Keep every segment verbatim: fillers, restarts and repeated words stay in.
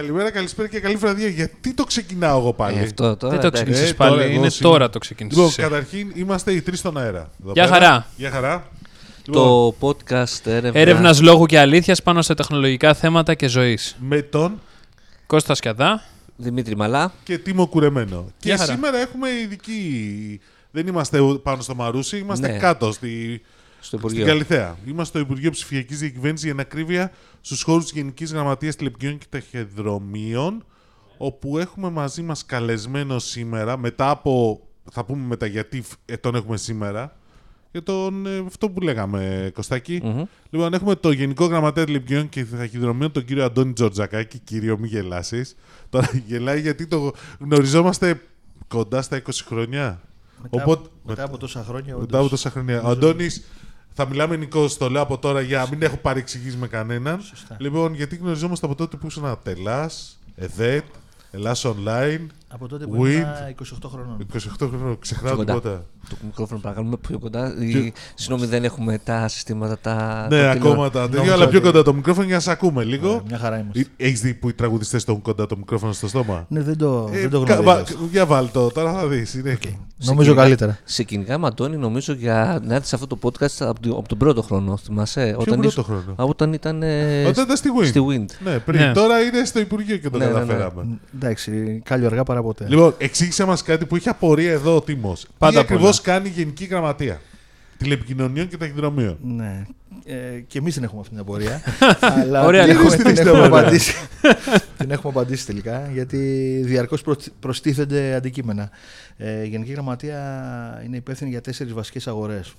καλημέρα, καλησπέρα και καλή βραδιά. Γιατί το ξεκινάω εγώ πάλι. Ε, αυτό, τώρα, δεν το ξεκινήσεις ε, πάλι, τώρα, είναι σήμερα. Τώρα το ξεκινήσεις. Λοιπόν, καταρχήν είμαστε οι τρεις στον αέρα. Γεια χαρά. Γεια χαρά. Το λοιπόν, podcast έρευνα... έρευνας λόγου και αλήθειας πάνω στα τεχνολογικά θέματα και ζωής. Με τον Κώστα Σκιαδά, Δημήτρη Μαλά και Τίμο Κουρεμένο. Και σήμερα έχουμε ειδική... Δεν είμαστε πάνω στο Μαρούσι, είμαστε ναι. κάτω στη... στην Καλυθέα. Είμαστε στο Υπουργείο Ψηφιακής Διακυβέρνησης, για ακρίβεια, στους χώρους της Γενικής Γραμματείας Τηλεπικοινωνιών και Ταχυδρομείων, όπου έχουμε μαζί μας καλεσμένο σήμερα, μετά από, θα πούμε μετά γιατί ε, τον έχουμε σήμερα, για τον, ε, αυτό που λέγαμε, Κωστάκη. Mm-hmm. Λοιπόν, έχουμε το Γενικό Γραμματέα Τηλεπικοινωνιών και Ταχυδρομείων, τον κύριο Αντώνη Τζορτζακάκη. Κύριο, μην γελάσεις. Τώρα γελάει γιατί το γνωριζόμαστε κοντά στα είκοσι χρόνια. Μετά, Οπότε, μετά από τόσα χρόνια. Μετά από τόσα χρόνια. Ο Αντώνης, θα μιλάμε Νικός, το λέω από τώρα για να μην έχω παρεξηγήσει με κανέναν. Σωστά. Λοιπόν, γιατί γνωριζόμαστε από τότε που ήσουν Ατελάς, ΕΔΕΤ, Ελλάς Online. Από τότε που WIND, ήμουν είκοσι οκτώ χρονών. είκοσι οκτώ χρονών, ξεχνάω τίποτα. Το μικρόφωνο πρέπει να κάνουμε πιο κοντά. Και... Συγγνώμη, δεν έχουμε τα συστήματα. Τα... Ναι, τα ακόμα τα τέτοια, αλλά πιο κοντά το μικρόφωνο για να σε ακούμε λίγο. Ε, μια χαρά είμαστε. Έχεις δει που οι τραγουδιστές έχουν κοντά το μικρόφωνο στο στόμα. Ναι, δεν το, ε, το γνωρίζω. Για βάλ' το, τώρα θα δεις. Okay. Νομίζω σε καλύτερα. Σε κυνηγά, Ματώνη, νομίζω για να έρθει σε αυτό το podcast από, το, από τον πρώτο χρόνο. Θυμάσαι. Όταν, ήσ... όταν ήταν ε... όταν στη WIND. Ναι, πριν. Τώρα είναι στο Υπουργείο και το καταφέραμε. Εντάξει, καλή αργά παρά. Ποτέ. Λοιπόν, εξήγησε μας κάτι που είχε απορία εδώ ο Τίμος. Τι ακριβώς κάνει η Γενική Γραμματεία Τηλεπικοινωνιών και Ταχυδρομείων. Ναι. Ε, και εμείς δεν έχουμε αυτή την απορία. Αλλά ωραία, την, έχουμε, την, έχουμε απαντήσει, την έχουμε απαντήσει τελικά, γιατί διαρκώς προ, προστίθενται αντικείμενα. Ε, η Γενική Γραμματεία είναι υπεύθυνη για τέσσερις βασικές αγορές.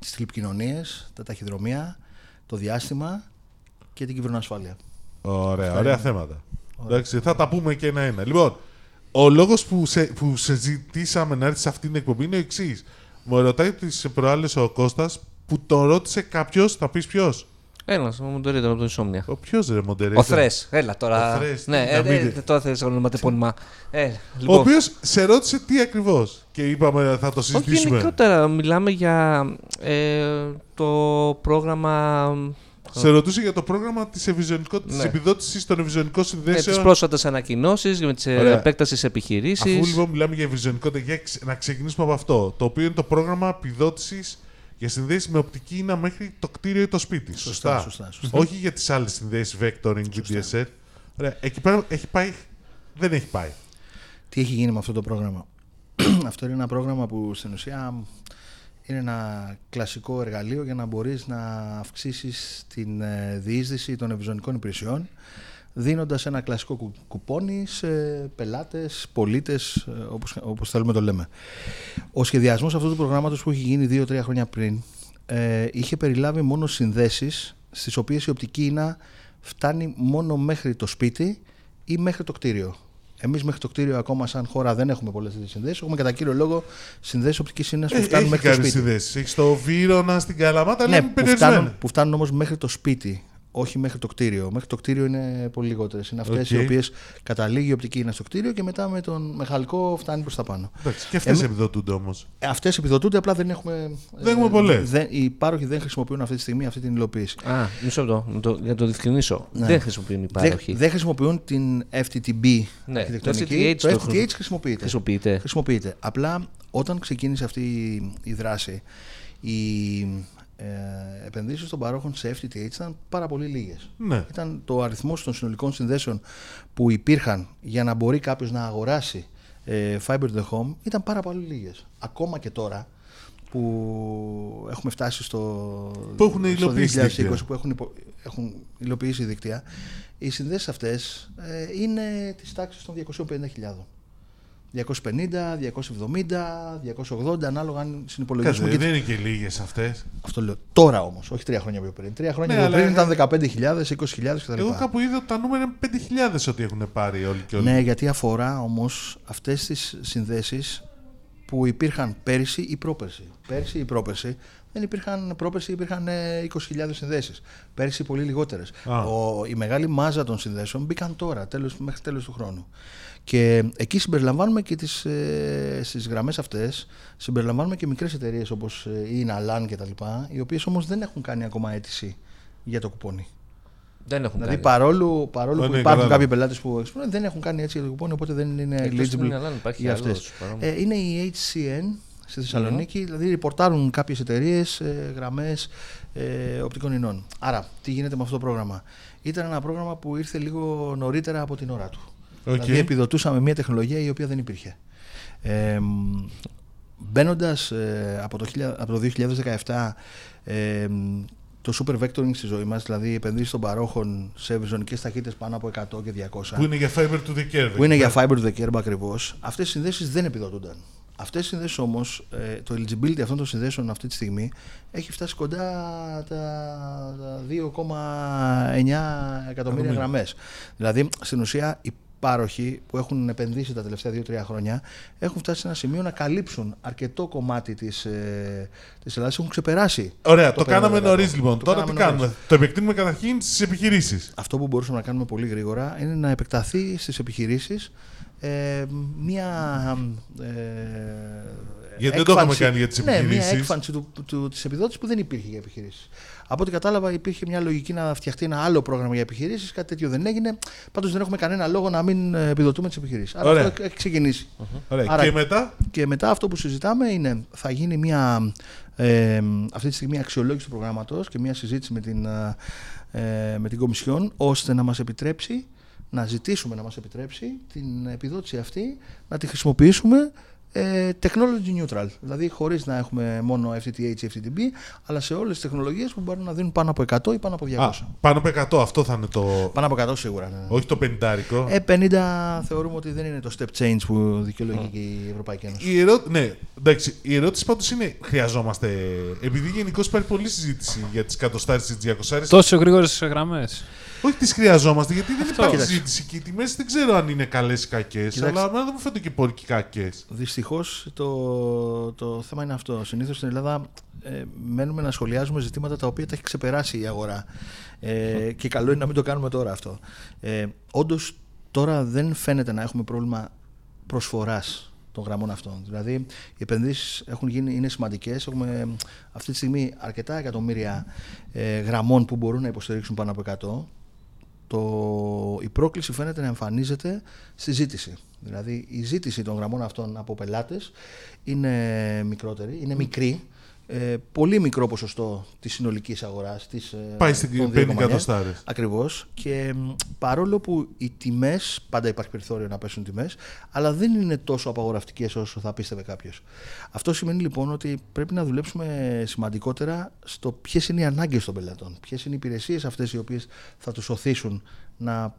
Τις τηλεπικοινωνίες, τα ταχυδρομεία, το διάστημα και την κυβερνοασφάλεια. Ωραία, ωραία θέματα. Ωραία. Εντάξει, θα τα πούμε και ένα-ένα. Λοιπόν, ο λόγος που, που συζητήσαμε να έρθει σε αυτήν την εκπομπή είναι ο εξής. Μου ρωτάει τις προάλλες ο Κώστας που τον ρώτησε κάποιος, θα πεις ποιος. Ένας, ο Μοντερίτον από τον Ισόμνια. Ο ποιος ρε Μοντερίτον. Ο Θρές, έλα τώρα. Ο Θρές, ναι, ε, ε, ε, τώρα θες ονοματεπώνυμα. Ε, λοιπόν. Ο οποίος σε ρώτησε τι ακριβώς και είπαμε θα το συζητήσουμε. Όχι γενικότερα, μιλάμε για ε, το πρόγραμμα... Σε ρωτούσε για το πρόγραμμα της ναι. επιδότησης των ευηζωνικών συνδέσεων. Με τις πρόσφατες ανακοινώσεις, με τις επέκτασεις επιχειρήσεις. Αφού λοιπόν μιλάμε για ευηζωνικότητα, να ξεκινήσουμε από αυτό. Το οποίο είναι το πρόγραμμα επιδότησης για συνδέσεις με οπτική ίνα μέχρι το κτίριο ή το σπίτι. Σωστά. σωστά, σωστά. Όχι για τις άλλες συνδέσεις, Vectoring, βι ντι ες ελ. Ωραία. Εκεί πέρα έχει πάει, δεν έχει πάει. Τι έχει γίνει με αυτό το πρόγραμμα. Αυτό είναι ένα πρόγραμμα που στην ουσία. Είναι ένα κλασικό εργαλείο για να μπορείς να αυξήσεις την διείσδυση των ευρωζωνικών υπηρεσιών δίνοντας ένα κλασικό κουπόνι σε πελάτες, πολίτες, όπως, όπως θέλουμε το λέμε. Ο σχεδιασμός αυτού του προγράμματος που έχει γίνει δύο τρία χρόνια πριν ε, είχε περιλάβει μόνο συνδέσεις στις οποίες η οπτική ίνα φτάνει μόνο μέχρι το σπίτι ή μέχρι το κτίριο. Εμείς μέχρι το κτίριο, ακόμα σαν χώρα, δεν έχουμε πολλές συνδέσεις. Έχουμε κατά κύριο λόγο συνδέσεις οπτικής ίνας που φτάνουν μέχρι το σπίτι. Έχει συνδέσεις. Έχει το Βύρωνα, στην Καλαμάτα, λέμε περιορισμένα. Που, που φτάνουν όμως μέχρι το σπίτι, όχι μέχρι το κτίριο. Μέχρι το κτίριο είναι πολύ λιγότερες. Είναι αυτές okay. οι οποίες καταλήγει η οπτική ήνα στο κτίριο και μετά με τον μεχαλικό φτάνει προς τα πάνω. Εντάξει, και αυτές ε, επιδοτούνται όμως. Αυτές επιδοτούνται, απλά δεν έχουμε. Δεν έχουμε πολλές. Οι πάροχοι δεν χρησιμοποιούν αυτή τη στιγμή αυτή την υλοποίηση. Α, μισό λεπτό, για να το διευκρινίσω. Ναι. Δεν χρησιμοποιούν οι πάροχοι. Δεν, δεν χρησιμοποιούν την εφ τι τι μπι. Ναι, αρχιτεκτονική. Το, το εφ τι τι έιτς χρησιμοποιείται. χρησιμοποιείται. χρησιμοποιείται. Απλά όταν ξεκίνησε αυτή η δράση, η. Ε, επενδύσεις των παρόχων σε εφ τι τι έιτς ήταν πάρα πολύ λίγες. Ναι. Ήταν το αριθμός των συνολικών συνδέσεων που υπήρχαν για να μπορεί κάποιος να αγοράσει ε, Fiber to the Home ήταν πάρα πολύ λίγες. Ακόμα και τώρα που έχουμε φτάσει στο, που έχουν υλοποιήσει στο δύο χιλιάδες είκοσι δίκτυα. Που έχουν, υπο, έχουν υλοποιήσει δίκτυα, οι συνδέσεις αυτές ε, είναι της τάξης των διακόσιες πενήντα χιλιάδες. διακόσιες πενήντα, διακόσιες εβδομήντα, διακόσιες ογδόντα, ανάλογα αν συνυπολογίσουμε. Κάτι, δεν είναι και λίγες αυτές. Αυτό λέω τώρα όμως, όχι τρία χρόνια πιο πριν. Τρία χρόνια ναι, πιο πριν ήταν δεκαπέντε χιλιάδες, είκοσι χιλιάδες κτλ. Εγώ κάπου είδα ότι τα νούμερα είναι πέντε χιλιάδες ότι έχουν πάρει όλοι και όλοι. Ναι, γιατί αφορά όμως αυτές τις συνδέσεις που υπήρχαν πέρυσι ή πρόπερσι. Πέρυσι ή πρόπερσι δεν υπήρχαν, πρόπερσι υπήρχαν είκοσι χιλιάδες συνδέσεις. Πέρυσι πολύ λιγότερες. Ο, η μεγάλη μάζα των συνδέσεων μπήκαν τώρα, τέλος, μέχρι τέλος του χρόνου. Και εκεί συμπεριλαμβάνουμε και τις, ε, στις γραμμές αυτές, συμπεριλαμβάνουμε και μικρές εταιρείες όπως η Ιναλάν και τα λοιπά, οι οποίες όμως δεν έχουν κάνει ακόμα αίτηση για το κουπόνι. Δεν έχουν δηλαδή, κάνει. Παρόλο, παρόλο δεν που υπάρχουν κάποιοι πελάτες που εξυπηρετούν, δεν έχουν κάνει έτσι λοιπόν, οπότε δεν είναι eligible για αυτές. Ε, είναι η έιτς σι εν στη Θεσσαλονίκη, mm-hmm. δηλαδή ρεπορτάρουν κάποιες εταιρείες ε, γραμμές ε, οπτικών ινών. Άρα, τι γίνεται με αυτό το πρόγραμμα. Ήταν ένα πρόγραμμα που ήρθε λίγο νωρίτερα από την ώρα του. Okay. Δηλαδή, επιδοτούσαμε μια τεχνολογία η οποία δεν υπήρχε. Ε, Μπαίνοντας ε, από, από το δύο χιλιάδες δεκαεπτά ε, το super vectoring στη ζωή μας, δηλαδή επενδύσεις των παρόχων σε ευρυζωνικές ταχύτητες πάνω από εκατό και διακόσια. Που είναι για fiber to the curb. Που είναι για fiber to the curb ακριβώς. Αυτές οι συνδέσεις δεν επιδοτούνταν. Αυτές οι συνδέσεις όμως, ε, το eligibility αυτών των συνδέσεων αυτή τη στιγμή έχει φτάσει κοντά τα, τα δύο κόμμα εννιά εκατομμύρια γραμμές. Δηλαδή στην ουσία οι πάροχοι που έχουν επενδύσει τα τελευταία δύο τρία χρόνια έχουν φτάσει σε ένα σημείο να καλύψουν αρκετό κομμάτι της, ε, της Ελλάδας, έχουν ξεπεράσει. Ωραία, το, το κάναμε νωρίς λοιπόν. Το Τώρα κάναμε τι κάνουμε. Νωρίς. Το επεκτείνουμε καταρχήν στις επιχειρήσεις. Αυτό που μπορούσαμε να κάνουμε πολύ γρήγορα είναι να επεκταθεί στις επιχειρήσεις. Ε, μια ε, Γιατί έκφανση, δεν το έχουμε κάνει για τις επιχειρήσεις. Ναι, μια έκφανση του, του, της επιδότησης που δεν υπήρχε για επιχειρήσεις. Από ό,τι κατάλαβα, υπήρχε μια λογική να φτιαχτεί ένα άλλο πρόγραμμα για επιχειρήσεις. Κάτι τέτοιο δεν έγινε. Πάντως δεν έχουμε κανένα λόγο να μην επιδοτούμε τις επιχειρήσεις. Άρα Ωραία. αυτό έχει ξεκινήσει. Uh-huh. Ωραία. Άρα, και, μετά? και μετά αυτό που συζητάμε είναι θα γίνει μια ε, αυτή τη στιγμή αξιολόγηση του προγράμματος και μια συζήτηση με την, ε, με την Κομισιόν ώστε να μας επιτρέψει. Να ζητήσουμε να μας επιτρέψει την επιδότηση αυτή να τη χρησιμοποιήσουμε ε, technology neutral. Δηλαδή χωρίς να έχουμε μόνο εφ τι τι έιτς ή εφ τι τι μπι, αλλά σε όλες τις τεχνολογίες που μπορούν να δίνουν πάνω από εκατό ή πάνω από διακόσια. Α, πάνω από εκατό, αυτό θα είναι το. Πάνω από εκατό σίγουρα. Ναι. Όχι το πενηντάρικο. Ε, πενήντα θεωρούμε ότι δεν είναι το step change που δικαιολογεί και η Ευρωπαϊκή Ένωση. Η ερω... Ναι, εντάξει. Η ερώτηση πάντως είναι, χρειαζόμαστε. Επειδή γενικώς υπάρχει πολλή συζήτηση για τις εκατοστάρες και τις διακόσιες. Τόσο γρήγορες γραμμές. Όχι τις χρειαζόμαστε, γιατί δεν Αυτό. υπάρχει ζήτηση και οι τιμές δεν ξέρω αν είναι καλές ή κακές, Κοιτάξτε. αλλά εμένα δεν μου φαίνονται και πολύ κακές. Δυστυχώς το, το θέμα είναι αυτό. Συνήθως στην Ελλάδα ε, μένουμε να σχολιάζουμε ζητήματα τα οποία τα έχει ξεπεράσει η αγορά ε, και καλό είναι να μην το κάνουμε τώρα αυτό. Ε, όντως τώρα δεν φαίνεται να έχουμε πρόβλημα προσφοράς των γραμμών αυτών. Δηλαδή, οι επενδύσεις έχουν γίνει, είναι σημαντικές. Έχουμε αυτή τη στιγμή αρκετά εκατομμύρια ε, γραμμών που μπορούν να υποστηρίξουν πάνω από εκατό. Το, η πρόκληση φαίνεται να εμφανίζεται στη ζήτηση. Δηλαδή η ζήτηση των γραμμών αυτών από πελάτες είναι μικρότερη, είναι μικρή, ε, πολύ μικρό ποσοστό της συνολικής αγοράς. Της, Πάει στην πενήντα εκατοστάρες. Ακριβώς. Και παρόλο που οι τιμές, πάντα υπάρχει περιθώριο να πέσουν τιμές, αλλά δεν είναι τόσο απαγορευτικές όσο θα πίστευε κάποιος. Αυτό σημαίνει λοιπόν ότι πρέπει να δουλέψουμε σημαντικότερα στο ποιες είναι οι ανάγκες των πελατών, ποιες είναι οι υπηρεσίες αυτές οι οποίες θα τους οθήσουν να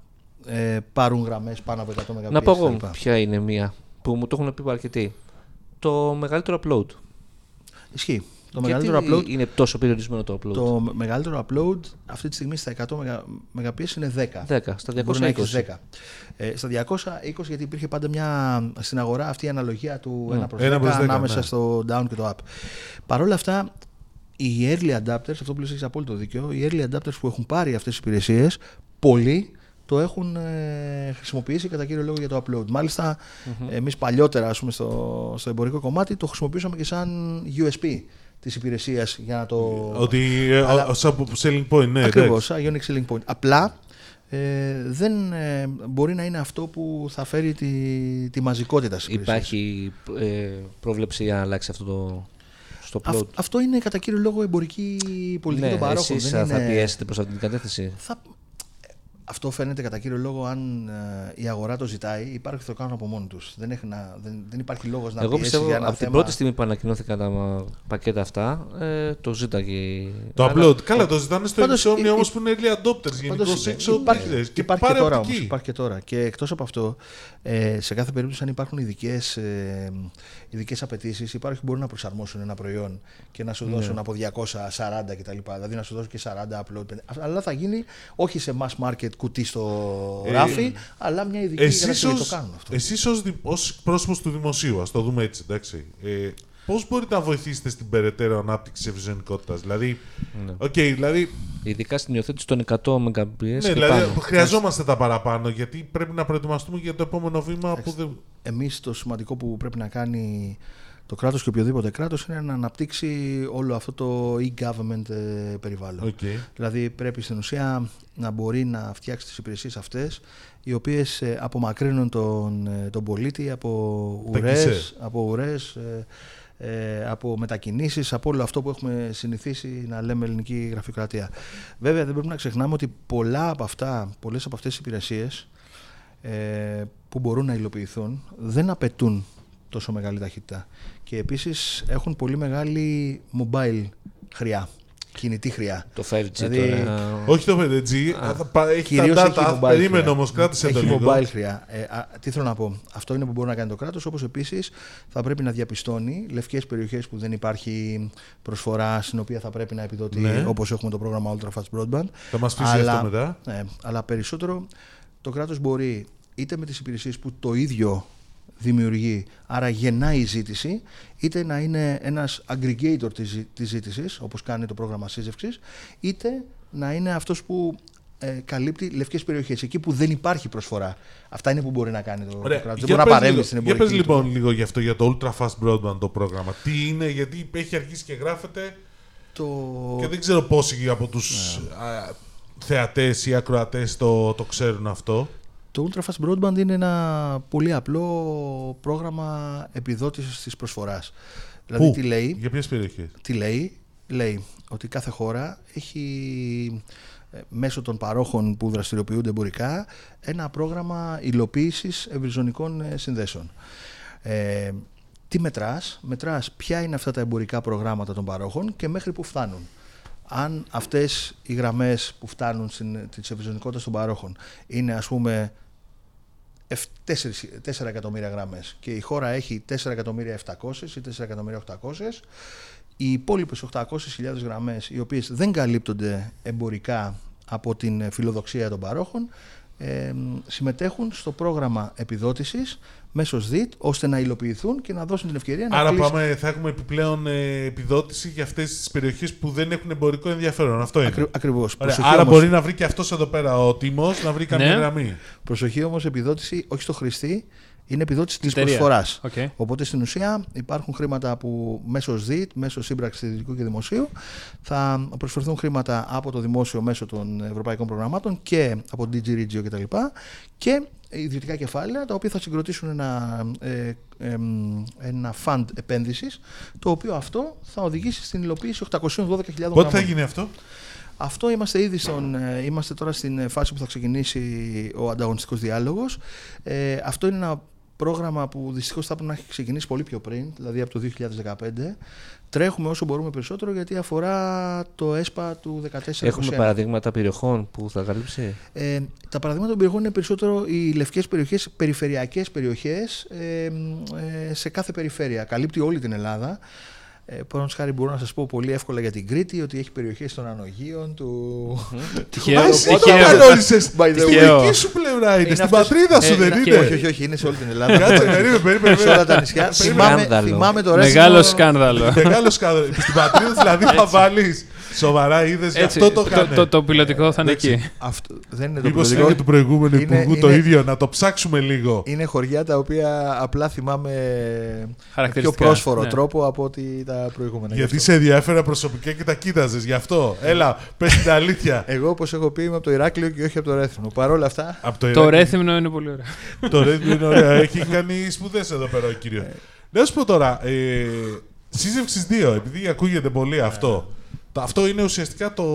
ε, πάρουν γραμμές πάνω από εκατό μεγαμπιτ. Να πω εγώ ποια είναι μία που μου το έχουν πει αρκετοί. Το μεγαλύτερο upload. Ισχύει. Το μεγαλύτερο upload, είναι τόσο περιορισμένο το upload. Το μεγαλύτερο upload αυτή τη στιγμή στα εκατό μεγαπίεση είναι δέκα. δέκα. Στα διακόσια είκοσι. δέκα. Ε, στα διακόσια είκοσι, γιατί υπήρχε πάντα μια, στην αγορά αυτή η αναλογία του mm. ένα προς δέκα ανάμεσα ναι. στο down και το up. Παρ' όλα αυτά, οι early adapters, αυτό που λες έχεις απόλυτο δίκιο, οι early adapters που έχουν πάρει αυτές τις υπηρεσίες, πολλοί το έχουν ε, χρησιμοποιήσει κατά κύριο λόγο για το upload. Μάλιστα, mm-hmm. εμείς παλιότερα, ας πούμε, στο, στο εμπορικό κομμάτι, το χρησιμοποιούσαμε και σαν γιου ες πι. Της υπηρεσίας για να το. Ότι. Αλλά... selling point, ναι. Ακριβώς, Ionic selling point. Απλά ε, δεν ε, μπορεί να είναι αυτό που θα φέρει τη, τη μαζικότητα στις υπηρεσίες. Υπάρχει ε, πρόβλεψη για να αλλάξει αυτό το. Α, αυτό είναι κατά κύριο λόγο εμπορική πολιτική ναι, των παρόχων. Εσείς δεν θα είναι... πιέσετε προς αυτή την κατεύθυνση. Θα... Αυτό φαίνεται κατά κύριο λόγο αν ε, η αγορά το ζητάει, υπάρχει θα το κάνουν από μόνοι τους. Δεν, να, δεν, δεν υπάρχει λόγος να Εγώ πιέσει πιστεύω, για ένα από θέμα... την πρώτη στιγμή που ανακοινώθηκαν τα πακέτα αυτά, ε, το ζήταγε... Το upload. Αλλά... Καλά, το ζητάνε στο Insomnia όμως που είναι early adopters, γενικώς έξω. Υπάρχει, ναι. και υπάρχει, και τώρα, όμως, υπάρχει και τώρα. Και εκτός από αυτό, ε, σε κάθε περίπτωση αν υπάρχουν ειδικές, ε, ειδικές απαιτήσεις, υπάρχουν που μπορούν να προσαρμόσουν ένα προϊόν και να σου δώσουν ναι. από διακόσια σαράντα κτλ. Δηλαδή να σου δώσουν και σαράντα upload. Αλλά θα γίνει όχι σε mass market κουτί στο ε, ράφι, αλλά μια ειδική γραμμή το κάνουν αυτό. Εσείς ως, ως πρόσωπος του δημοσίου, ας το δούμε έτσι, εντάξει, ε, πώς μπορείτε να βοηθήσετε στην περαιτέρω ανάπτυξη της ευρυζωνικότητας, δηλαδή, ναι. okay, δηλαδή... Ειδικά στην υιοθέτηση των εκατό μεγαμπιτ. Ναι, δηλαδή πάνω. Χρειαζόμαστε τα παραπάνω, γιατί πρέπει να προετοιμαστούμε για το επόμενο βήμα. Έχι, που δεν... Εμείς το σημαντικό που πρέπει να κάνει Το κράτος και οποιοδήποτε κράτος είναι να αναπτύξει όλο αυτό το e-government περιβάλλον. Okay. Δηλαδή πρέπει στην ουσία να μπορεί να φτιάξει τις υπηρεσίες αυτές, οι οποίες απομακρύνουν τον, τον πολίτη από ουρές, από ουρές, από μετακινήσεις, από όλο αυτό που έχουμε συνηθίσει να λέμε ελληνική γραφειοκρατία. Βέβαια δεν πρέπει να ξεχνάμε ότι πολλά από αυτά, πολλές από αυτές τις υπηρεσίες που μπορούν να υλοποιηθούν δεν απαιτούν τόσο μεγάλη ταχύτητα και επίσης έχουν πολύ μεγάλη mobile χρειά, κινητή χρειά. Το φάιβ τζι δηλαδή, τώρα... Όχι το φάιβ τζι, α, έχει τα data, περίμενε όμως, κράτησε το λίγο. Έχει mobile χρειά. Ε, α, τι θέλω να πω, αυτό είναι που μπορεί να κάνει το κράτος, όπως επίσης θα πρέπει να διαπιστώνει λευκές περιοχές που δεν υπάρχει προσφορά, στην οποία θα πρέπει να επιδοτεί, ναι. Όπως έχουμε το πρόγραμμα Ultra Fast Broadband. Θα μας πεις αυτό μετά. Ναι, αλλά περισσότερο το κράτος μπορεί είτε με τις υπηρεσίες που το ίδιο δημιουργεί, άρα γεννάει η ζήτηση, είτε να είναι ένας aggregator της ζήτησης, όπως κάνει το πρόγραμμα σύζευξης, είτε να είναι αυτός που ε, καλύπτει λευκές περιοχές, εκεί που δεν υπάρχει προσφορά. Αυτά είναι που μπορεί να κάνει το, το κράτος. Δεν μπορεί να παρέμβει λίγο, στην εμπορική. Για πες λοιπόν λίγο γι' αυτό, για το Ultra Fast Broadband το πρόγραμμα. Τι είναι, γιατί έχει αρχίσει και γράφεται το... και δεν ξέρω πόσοι από τους yeah. α, θεατές ή ακροατές το, το ξέρουν αυτό. Το Ultra Fast Broadband είναι ένα πολύ απλό πρόγραμμα επιδότησης της προσφοράς. Δηλαδή, τι λέει, για ποιες περιοχές? Τι λέει, λέει ότι κάθε χώρα έχει μέσω των παρόχων που δραστηριοποιούνται εμπορικά ένα πρόγραμμα υλοποίησης ευρυζωνικών συνδέσεων. Ε, τι μετράς, μετράς ποια είναι αυτά τα εμπορικά προγράμματα των παρόχων και μέχρι που φτάνουν. Αν αυτές οι γραμμές που φτάνουν στην, της ευρυζωνικότητας των παρόχων είναι ας πούμε τέσσερα εκατομμύρια γραμμές και η χώρα έχει τέσσερα εκατομμύρια επτακόσιες ή τέσσερα εκατομμύρια οκτακόσιες, οι υπόλοιπες οκτακόσιες χιλιάδες γραμμές οι οποίες δεν καλύπτονται εμπορικά από την φιλοδοξία των παρόχων ε, συμμετέχουν στο πρόγραμμα επιδότησης μέσω ΣΔΙΤ, ώστε να υλοποιηθούν και να δώσουν την ευκαιρία να. Άρα κλείσουν. Πάμε, θα έχουμε επιπλέον ε, επιδότηση για αυτές τις περιοχές που δεν έχουν εμπορικό ενδιαφέρον. Αυτό είναι. Ακρι, ακριβώς. Άρα όμως... μπορεί να βρει και αυτός εδώ πέρα ο Τίμος, να βρει καμία ναι. γραμμή. Προσοχή όμως, επιδότηση όχι στο χρηστή, είναι επιδότηση της προσφοράς. Okay. Οπότε στην ουσία υπάρχουν χρήματα που μέσω ΣΔΙΤ, μέσω σύμπραξη ιδιωτικού και δημοσίου, θα προσφερθούν χρήματα από το δημόσιο μέσω των ευρωπαϊκών προγραμμάτων και από DigiRegio κτλ. Και ιδιωτικά κεφάλαια, τα οποία θα συγκροτήσουν ένα, ε, ε, ένα fund επένδυσης, το οποίο αυτό θα οδηγήσει στην υλοποίηση οκτακόσιες δώδεκα χιλιάδες γραμμών. Πότε θα γίνει αυτό? Αυτό είμαστε ήδη στον, είμαστε τώρα στην φάση που θα ξεκινήσει ο ανταγωνιστικός διάλογος. Ε, αυτό είναι ένα πρόγραμμα που δυστυχώς θα πρέπει να έχει ξεκινήσει πολύ πιο πριν, δηλαδή από το δύο χιλιάδες δεκαπέντε. Τρέχουμε όσο μπορούμε περισσότερο γιατί αφορά το ΕΣΠΑ του δεκατέσσερα είκοσι ένα. Έχουμε παραδείγματα περιοχών που θα καλύψει. Ε, τα παραδείγματα των περιοχών είναι περισσότερο οι λευκές περιοχές, περιφερειακές περιοχές ε, ε, σε κάθε περιφέρεια. Καλύπτει όλη την Ελλάδα. Ε, Παραδείγματος χάρη μπορώ να σας πω πολύ εύκολα για την Κρήτη ότι έχει περιοχές των ανογείων του. Τυχαίο. Στην δική σου πλευρά είναι, στην πατρίδα σου δεν είναι? Όχι, όχι, είναι σε όλη την Ελλάδα. Κάτσε, περίμενε, περίμενε. Σε όλα τα νησιά. Θυμάμαι το ρεύμα. Μεγάλο σκάνδαλο. Στην πατρίδα δηλαδή θα βάλεις. Σοβαρά είδες, γι' αυτό το χάνε. Το, το, το πιλωτικό θα είναι εκεί. Αυτό, δεν είναι το μήπως πιλωτικό. Είναι του προηγούμενου υπουργού το ίδιο, να το ψάξουμε λίγο. Είναι χωριά τα οποία απλά θυμάμαι πιο πρόσφορο ναι. τρόπο από ότι τα προηγούμενα. Γιατί σε ενδιαφέρα προσωπικά και τα κοίταζες, γι' αυτό. Έλα, πες την αλήθεια. Εγώ, όπως έχω πει, είμαι από το Ηράκλειο και όχι από το Ρέθυμνο. Παρ' όλα αυτά. Το, το Ρέθυμνο είναι πολύ ωραίο. Το Ρέθυμνο είναι ωραίο. Έχει κάνει σπουδές εδώ πέρα ο κύριος. Να σου πω τώρα, σύζευξης δύο, επειδή ακούγεται πολύ αυτό. Αυτό είναι ουσιαστικά το,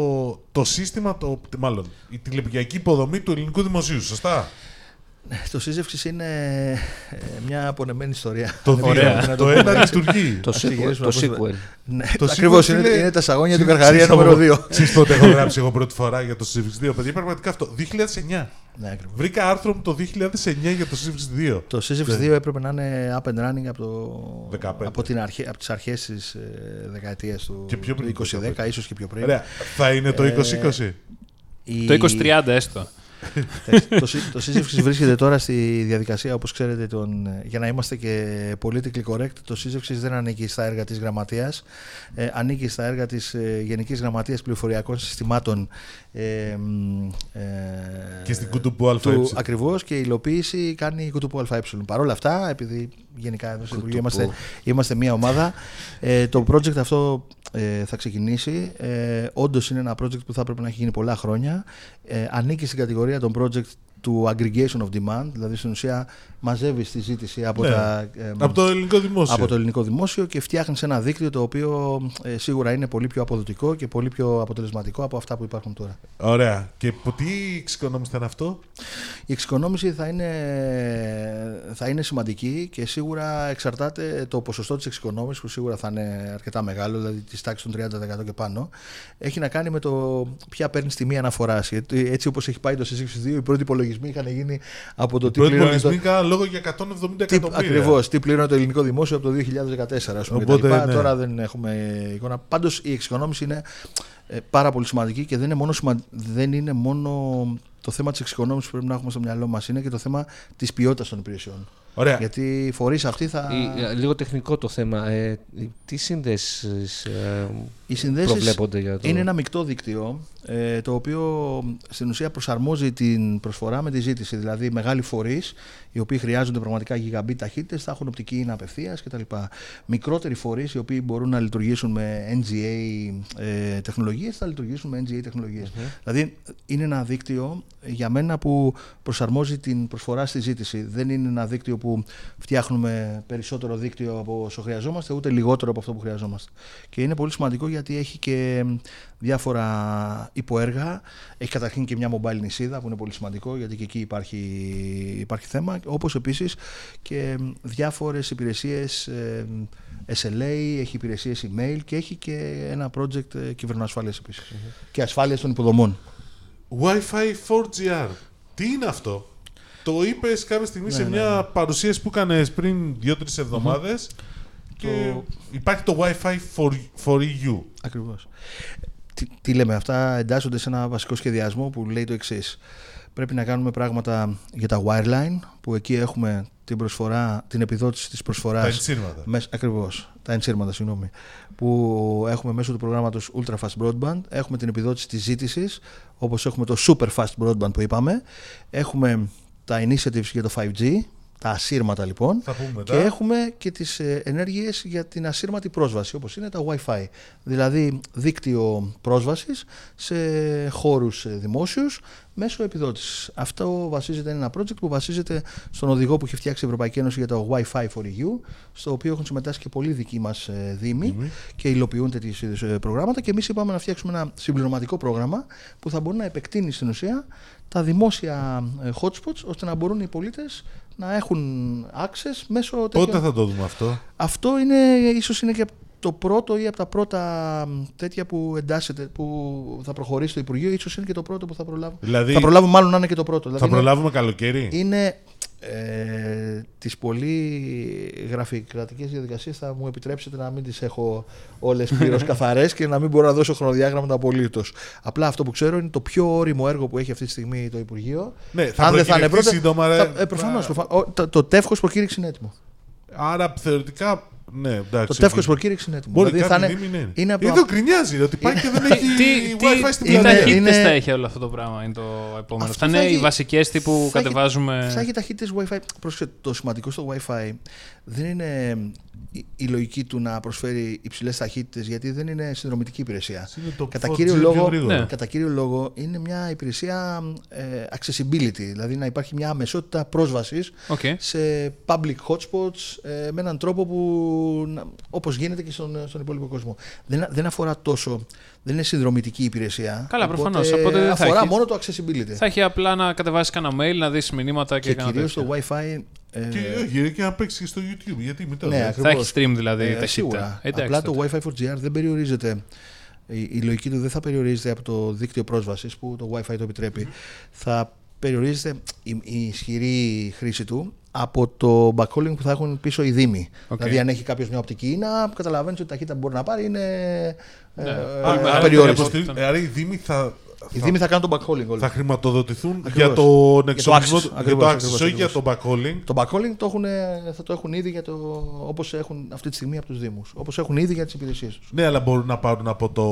το σύστημα, το, μάλλον η τηλεπικοινωνιακή υποδομή του ελληνικού δημοσίου, σωστά? Το σύζευξης είναι μια απονεμένη ιστορία. Το, ωραία. Το ένα λειτουργεί. Το sequel. Ναι, ακριβώς είναι, είναι, είναι τα σαγόνια του Καρχαρία νούμερο δύο. Ξέρεις πότε έχω γράψει εγώ πρώτη φορά για το σύζευξη δύο, παιδιά, πραγματικά αυτό. δύο χιλιάδες εννιά. Ναι, βρήκα άρθρο μου το δύο χιλιάδες εννιά για το σύζευξη δύο. Το σύζευξη δύο έπρεπε να είναι up and running από, από, από τις αρχές της δεκαετίας του είκοσι δέκα, ίσως και πιο πριν. Ωραία. Θα είναι το είκοσι είκοσι. Το είκοσι τριάντα έστω. Το Σύζευξη βρίσκεται τώρα στη διαδικασία, όπως ξέρετε, τον, για να είμαστε και politically correct, το Σύζευξη δεν ανήκει στα έργα της Γραμματείας, ε, ανήκει στα έργα της ε, Γενικής Γραμματείας Πληροφοριακών Συστημάτων ε, ε, και στην κουτουπού ΑΕ. Ακριβώς, και η υλοποίηση κάνει η κουτουπού ΑΕ. Παρ' όλα αυτά, επειδή γενικά εδώ στο Υπουργείο είμαστε, είμαστε μία ομάδα, ε, το project αυτό ε, θα ξεκινήσει. Ε, όντως είναι ένα project που θα πρέπει να έχει γίνει πολλά χρόνια. Ε, ανήκει στην κατηγορία των project του aggregation of demand, δηλαδή στην ουσία μαζεύεις τη ζήτηση από, ναι, τα, ε, από, το ελληνικό δημόσιο. από το ελληνικό δημόσιο και φτιάχνεις ένα δίκτυο το οποίο ε, σίγουρα είναι πολύ πιο αποδοτικό και πολύ πιο αποτελεσματικό από αυτά που υπάρχουν τώρα. Ωραία. Και τι εξοικονόμηση θα είναι αυτό? Η εξοικονόμηση θα είναι, θα είναι σημαντική και σίγουρα εξαρτάται το ποσοστό της εξοικονόμησης, που σίγουρα θα είναι αρκετά μεγάλο, δηλαδή της τάξης των τριάντα τοις εκατό και πάνω. Έχει να κάνει με το ποια παίρνεις τιμή αναφοράς. Έτσι όπως έχει πάει το Σύζευξη δύο, οι πρώτοι υπολογισμοί είχαν γίνει από το τι πληρώνει το... λόγω για εκατόν εβδομήντα εκατομμύρια. Ακριβώς, τι πλήρωνε το ελληνικό δημόσιο από το δύο χιλιάδες δεκατέσσερα. Ας πούμε, οπότε, λοιπά. Ναι. Τώρα δεν έχουμε εικόνα. Πάντως η εξοικονόμηση είναι ε, πάρα πολύ σημαντική και δεν είναι μόνο, σημα... δεν είναι μόνο το θέμα της εξοικονόμησης που πρέπει να έχουμε στο μυαλό μας, είναι και το θέμα της ποιότητας των υπηρεσιών. Ωραία. Γιατί οι φορείς αυτοί θα... Λίγο τεχνικό το θέμα. Ε, τι συνδέσεις ε, προβλέπονται για το... Είναι ένα μεικτό δίκτυο, ε, το οποίο στην ουσία προσαρμόζει την προσφορά με τη ζήτηση. Δηλαδή μεγάλοι φορείς, οι οποίοι χρειάζονται πραγματικά γιγαμπίτ ταχύτητες, θα έχουν οπτική ίνα απευθείας κτλ. Μικρότεροι φορείς, οι οποίοι μπορούν να λειτουργήσουν με εν τζι έι ε, τεχνολογίες, θα λειτουργήσουν με εν τζι έι τεχνολογίες. Mm-hmm. Δηλαδή είναι ένα δίκτυο για μένα που προσαρμόζει την προσφορά στη ζήτηση. Δεν είναι ένα δίκτυο που που φτιάχνουμε περισσότερο δίκτυο από όσο χρειαζόμαστε, ούτε λιγότερο από αυτό που χρειαζόμαστε. Και είναι πολύ σημαντικό γιατί έχει και διάφορα υποέργα. Έχει καταρχήν και μια mobile νησίδα που είναι πολύ σημαντικό, γιατί και εκεί υπάρχει, υπάρχει θέμα. Όπως επίσης και διάφορες υπηρεσίες ες ελ έι, έχει υπηρεσίες email και έχει και ένα project κυβερνοασφάλειας επίσης. Mm-hmm. Και ασφάλειας των υποδομών. Wi-Fi φορ τζι αρ. Τι είναι αυτό? Το είπες κάποια στιγμή, ναι, σε μια, ναι, ναι, παρουσίαση που έκανες πριν δύο τρεις εβδομάδες. Mm-hmm. Και το... υπάρχει το Wi-Fi φορ ι γιου. Ακριβώς. Τι, τι λέμε, αυτά εντάσσονται σε ένα βασικό σχεδιασμό που λέει το εξής. Πρέπει να κάνουμε πράγματα για τα wireline, που εκεί έχουμε την προσφορά, την επιδότηση της προσφοράς. Τα ενσύρματα. Μες, ακριβώς, τα ενσύρματα, συγγνώμη. Που έχουμε μέσω του προγράμματος Ultra Fast Broadband. Έχουμε την επιδότηση της ζήτησης, όπως έχουμε το Super Fast Broadband που είπαμε. Έχουμε τα initiatives για το φάιβ τζι, τα ασύρματα λοιπόν, και έχουμε και τις ενέργειες για την ασύρματη πρόσβαση, όπως είναι τα Wi-Fi, δηλαδή δίκτυο πρόσβασης σε χώρους δημόσιους μέσω επιδότησης. Αυτό βασίζεται, είναι ένα project που βασίζεται στον οδηγό που έχει φτιάξει η Ευρωπαϊκή Ένωση για το Wi-Fi φορ ι γιου, στο οποίο έχουν συμμετάσχει και πολλοί δικοί μας δήμοι, mm-hmm, και υλοποιούν τέτοιες προγράμματα, και εμείς είπαμε να φτιάξουμε ένα συμπληρωματικό πρόγραμμα που θα μπορεί να επεκτείνει στην ουσία τα δημόσια hotspots, ώστε να μπορούν οι πολίτες να έχουν access μέσω τέτοιων... Πότε θα το δούμε αυτό? Αυτό είναι, ίσως είναι και το πρώτο ή από τα πρώτα τέτοια που εντάσσεται, που θα προχωρήσει το Υπουργείο, ίσως είναι και το πρώτο που θα προλάβουμε. Δηλαδή, θα προλάβουμε, μάλλον να είναι και το πρώτο. Δηλαδή, θα προλάβουμε είναι, καλοκαίρι. Είναι ε, τις πολύ γραφειοκρατικές διαδικασίες, θα μου επιτρέψετε να μην τις έχω όλες πλήρως καθαρές και να μην μπορώ να δώσω χρονοδιάγραμματα απολύτως. Απλά αυτό που ξέρω είναι το πιο όριμο έργο που έχει αυτή τη στιγμή το Υπουργείο. Ναι, θα αν δεν θα είναι πρώτα, σύντομα, θα, ε, προφανώς, προφανώς, το, το τεύχος προκήρυξη είναι έτοιμο. Άρα θεωρητικά. Ναι, εντάξει, το τεύχος προκήρυξη είναι έτοιμο. Μπορεί δηλαδή, θα είναι, είναι. είναι από... Εδώ κρινιάζει ότι πάει και δεν έχει Wi-Fi στην πλατεία. Τι ταχύτητες θα έχει όλο αυτό το πράγμα, είναι το επόμενο. Αυτή θα είναι θα έχει... οι βασικές τύπου θα κατεβάζουμε. Θα έχει ταχύτητες Wi-Fi. Πρόσεχε, το σημαντικό στο Wi-Fi δεν είναι η λογική του να προσφέρει υψηλές ταχύτητες, γιατί δεν είναι συνδρομητική υπηρεσία. Είναι κατά, κύριο λόγο, ναι. κατά κύριο λόγο είναι μια υπηρεσία ε, accessibility, δηλαδή να υπάρχει μια αμεσότητα πρόσβασης, okay, σε public hotspots ε, με έναν τρόπο που να, όπως γίνεται και στον, στον υπόλοιπο κόσμο. Δεν, δεν αφορά τόσο, δεν είναι συνδρομητική υπηρεσία. Καλά, προφανώς. Αφορά θα μόνο το accessibility. Θα έχει απλά να κατεβάσεις κανένα mail, να δεις μηνύματα και, και κυρίως το Wi-Fi. Και, ε... και, και να παίξει και στο YouTube. Γιατί μην το ναι, θα έχει stream δηλαδή. Ε, σίγουρα. Εντάξει, Απλά τότε. το Wi-Fi φορ τζι αρ δεν περιορίζεται. Η, η λογική του δεν θα περιορίζεται από το δίκτυο πρόσβασης που το Wi-Fi το επιτρέπει. Mm-hmm. Θα περιορίζεται η, η ισχυρή χρήση του από το backhauling που θα έχουν πίσω οι δήμοι. Okay. Δηλαδή, αν έχει κάποιος μια οπτική ίνα, καταλαβαίνεις ότι η ταχύτητα που μπορεί να πάρει είναι. Ναι. Ε, ε, απεριόριστη. Άρα οι δήμοι θα Οι δήμοι θα κάνουν τον backhauling όλοι. Θα χρηματοδοτηθούν για τον εξοπλισμό, για το άξισο ή για τον backhauling. Το backhauling το έχουν, θα το έχουν ήδη για το, όπως έχουν αυτή τη στιγμή από τους δήμους. Όπως έχουν ήδη για τις υπηρεσίες τους. Ναι, αλλά μπορούν να πάρουν από το,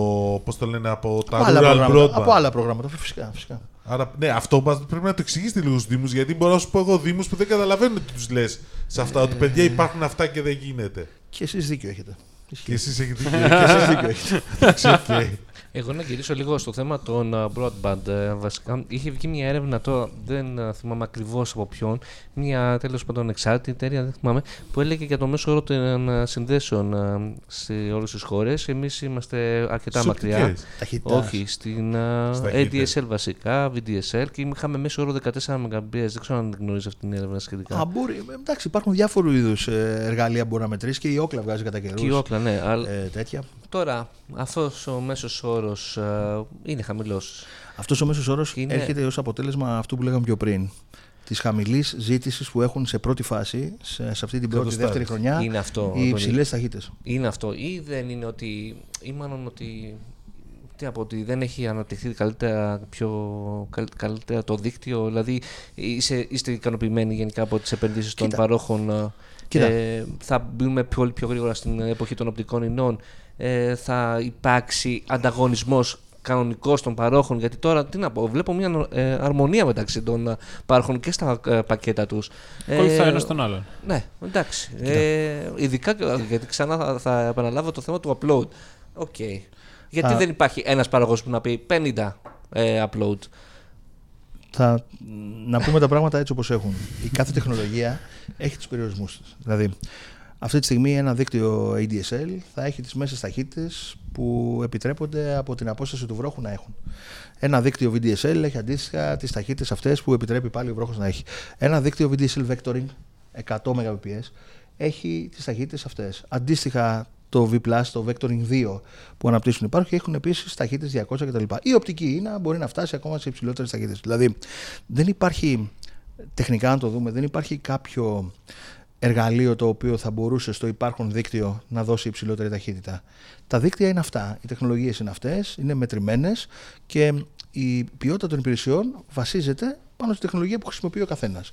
πώς το λένε, από τα από rural broadband. Από άλλα προγράμματα, φυσικά. φυσικά. Άρα, ναι, αυτό πρέπει να το εξηγήσετε λίγο στους δήμους, γιατί μπορώ να σου πω εγώ δήμους που δεν καταλαβαίνουν τι τους λες σε αυτά. Ε, ότι παιδιά υπάρχουν αυτά και δεν γίνεται. Και εσείς δίκιο έχετε. Και εσείς έχετε δίκιο. έχετε. Εγώ να γυρίσω λίγο στο θέμα των broadband. Βασικά, είχε βγει μια έρευνα τώρα, δεν θυμάμαι ακριβώς από ποιον, μια τέλος πάντων εξάρτητη εταιρεία, δεν θυμάμαι, που έλεγε για το μέσο όρο των συνδέσεων σε όλες τις χώρες. Εμείς είμαστε αρκετά Σου μακριά. Ταχυτάς. Όχι, στην έι ντι ες ελ βασικά, βι ντι ες ελ, και είχαμε μέσο όρο δεκατέσσερα Mbps. Δεν ξέρω αν γνωρίζεις αυτήν την έρευνα σχετικά. Α, μπορεί. Εντάξει, υπάρχουν διάφορου είδους εργαλεία που μπορεί να μετρήσει και η Όκλα βγάζει κατά καιρούς. Και η Όκλα, ναι. Ε, τέτοια. Τώρα, αυτός ο μέσος όρος είναι χαμηλός. Αυτός ο μέσος όρος είναι... έρχεται ως αποτέλεσμα αυτού που λέγαμε πιο πριν. Της χαμηλής ζήτησης που έχουν σε πρώτη φάση, σε, σε αυτή την πρώτη, δεύτερη στάδι. Χρονιά, είναι αυτό, οι υψηλές ταχύτητες. Είναι αυτό ή δεν είναι ότι... ή μάλλον ότι... τι, από ότι δεν έχει αναπτυχθεί καλύτερα, πιο, καλύτερα το δίκτυο, δηλαδή είστε, είστε ικανοποιημένοι γενικά από τις επενδύσεις των παρόχων, ε, θα μπούμε πιο, πιο γρήγορα στην εποχή των οπτικών ινών, ε, θα υπάρξει ανταγωνισμός κανονικός των παρόχων, γιατί τώρα τι να πω, βλέπω μια ε, αρμονία μεταξύ των παρόχων και στα ε, πακέτα τους. Κολληθά ε, ένας τον άλλον. Ναι, εντάξει. Ε, ειδικά, γιατί ξανά θα, θα επαναλάβω το θέμα του upload. Οκ. Okay. Γιατί θα... δεν υπάρχει ένας παραγωγός που να πει πενήντα ε, upload. Θα... να πούμε τα πράγματα έτσι όπως έχουν. Η κάθε τεχνολογία έχει τους περιορισμούς της. Δηλαδή, αυτή τη στιγμή ένα δίκτυο έι ντι ες ελ θα έχει τις μέσες ταχύτητες που επιτρέπονται από την απόσταση του βρόχου να έχουν. Ένα δίκτυο βι ντι ες ελ έχει αντίστοιχα τις ταχύτητες αυτές που επιτρέπει πάλι ο βρόχος να έχει. Ένα δίκτυο βι ντι ες ελ Vectoring εκατό Mbps έχει τις ταχύτητες αυτές. Αντίστοιχα το V+, το Vectoring δύο που αναπτύσσουν υπάρχουν και έχουν επίσης ταχύτητες διακόσια κτλ. Η οπτική ίνα μπορεί να φτάσει ακόμα σε υψηλότερες ταχύτητες. Δηλαδή, δεν υπάρχει, τεχνικά να το δούμε, δεν υπάρχει κάποιο εργαλείο το οποίο θα μπορούσε στο υπάρχον δίκτυο να δώσει υψηλότερη ταχύτητα. Τα δίκτυα είναι αυτά, οι τεχνολογίες είναι αυτές, είναι μετρημένες και η ποιότητα των υπηρεσιών βασίζεται πάνω στη τεχνολογία που χρησιμοποιεί ο καθένας.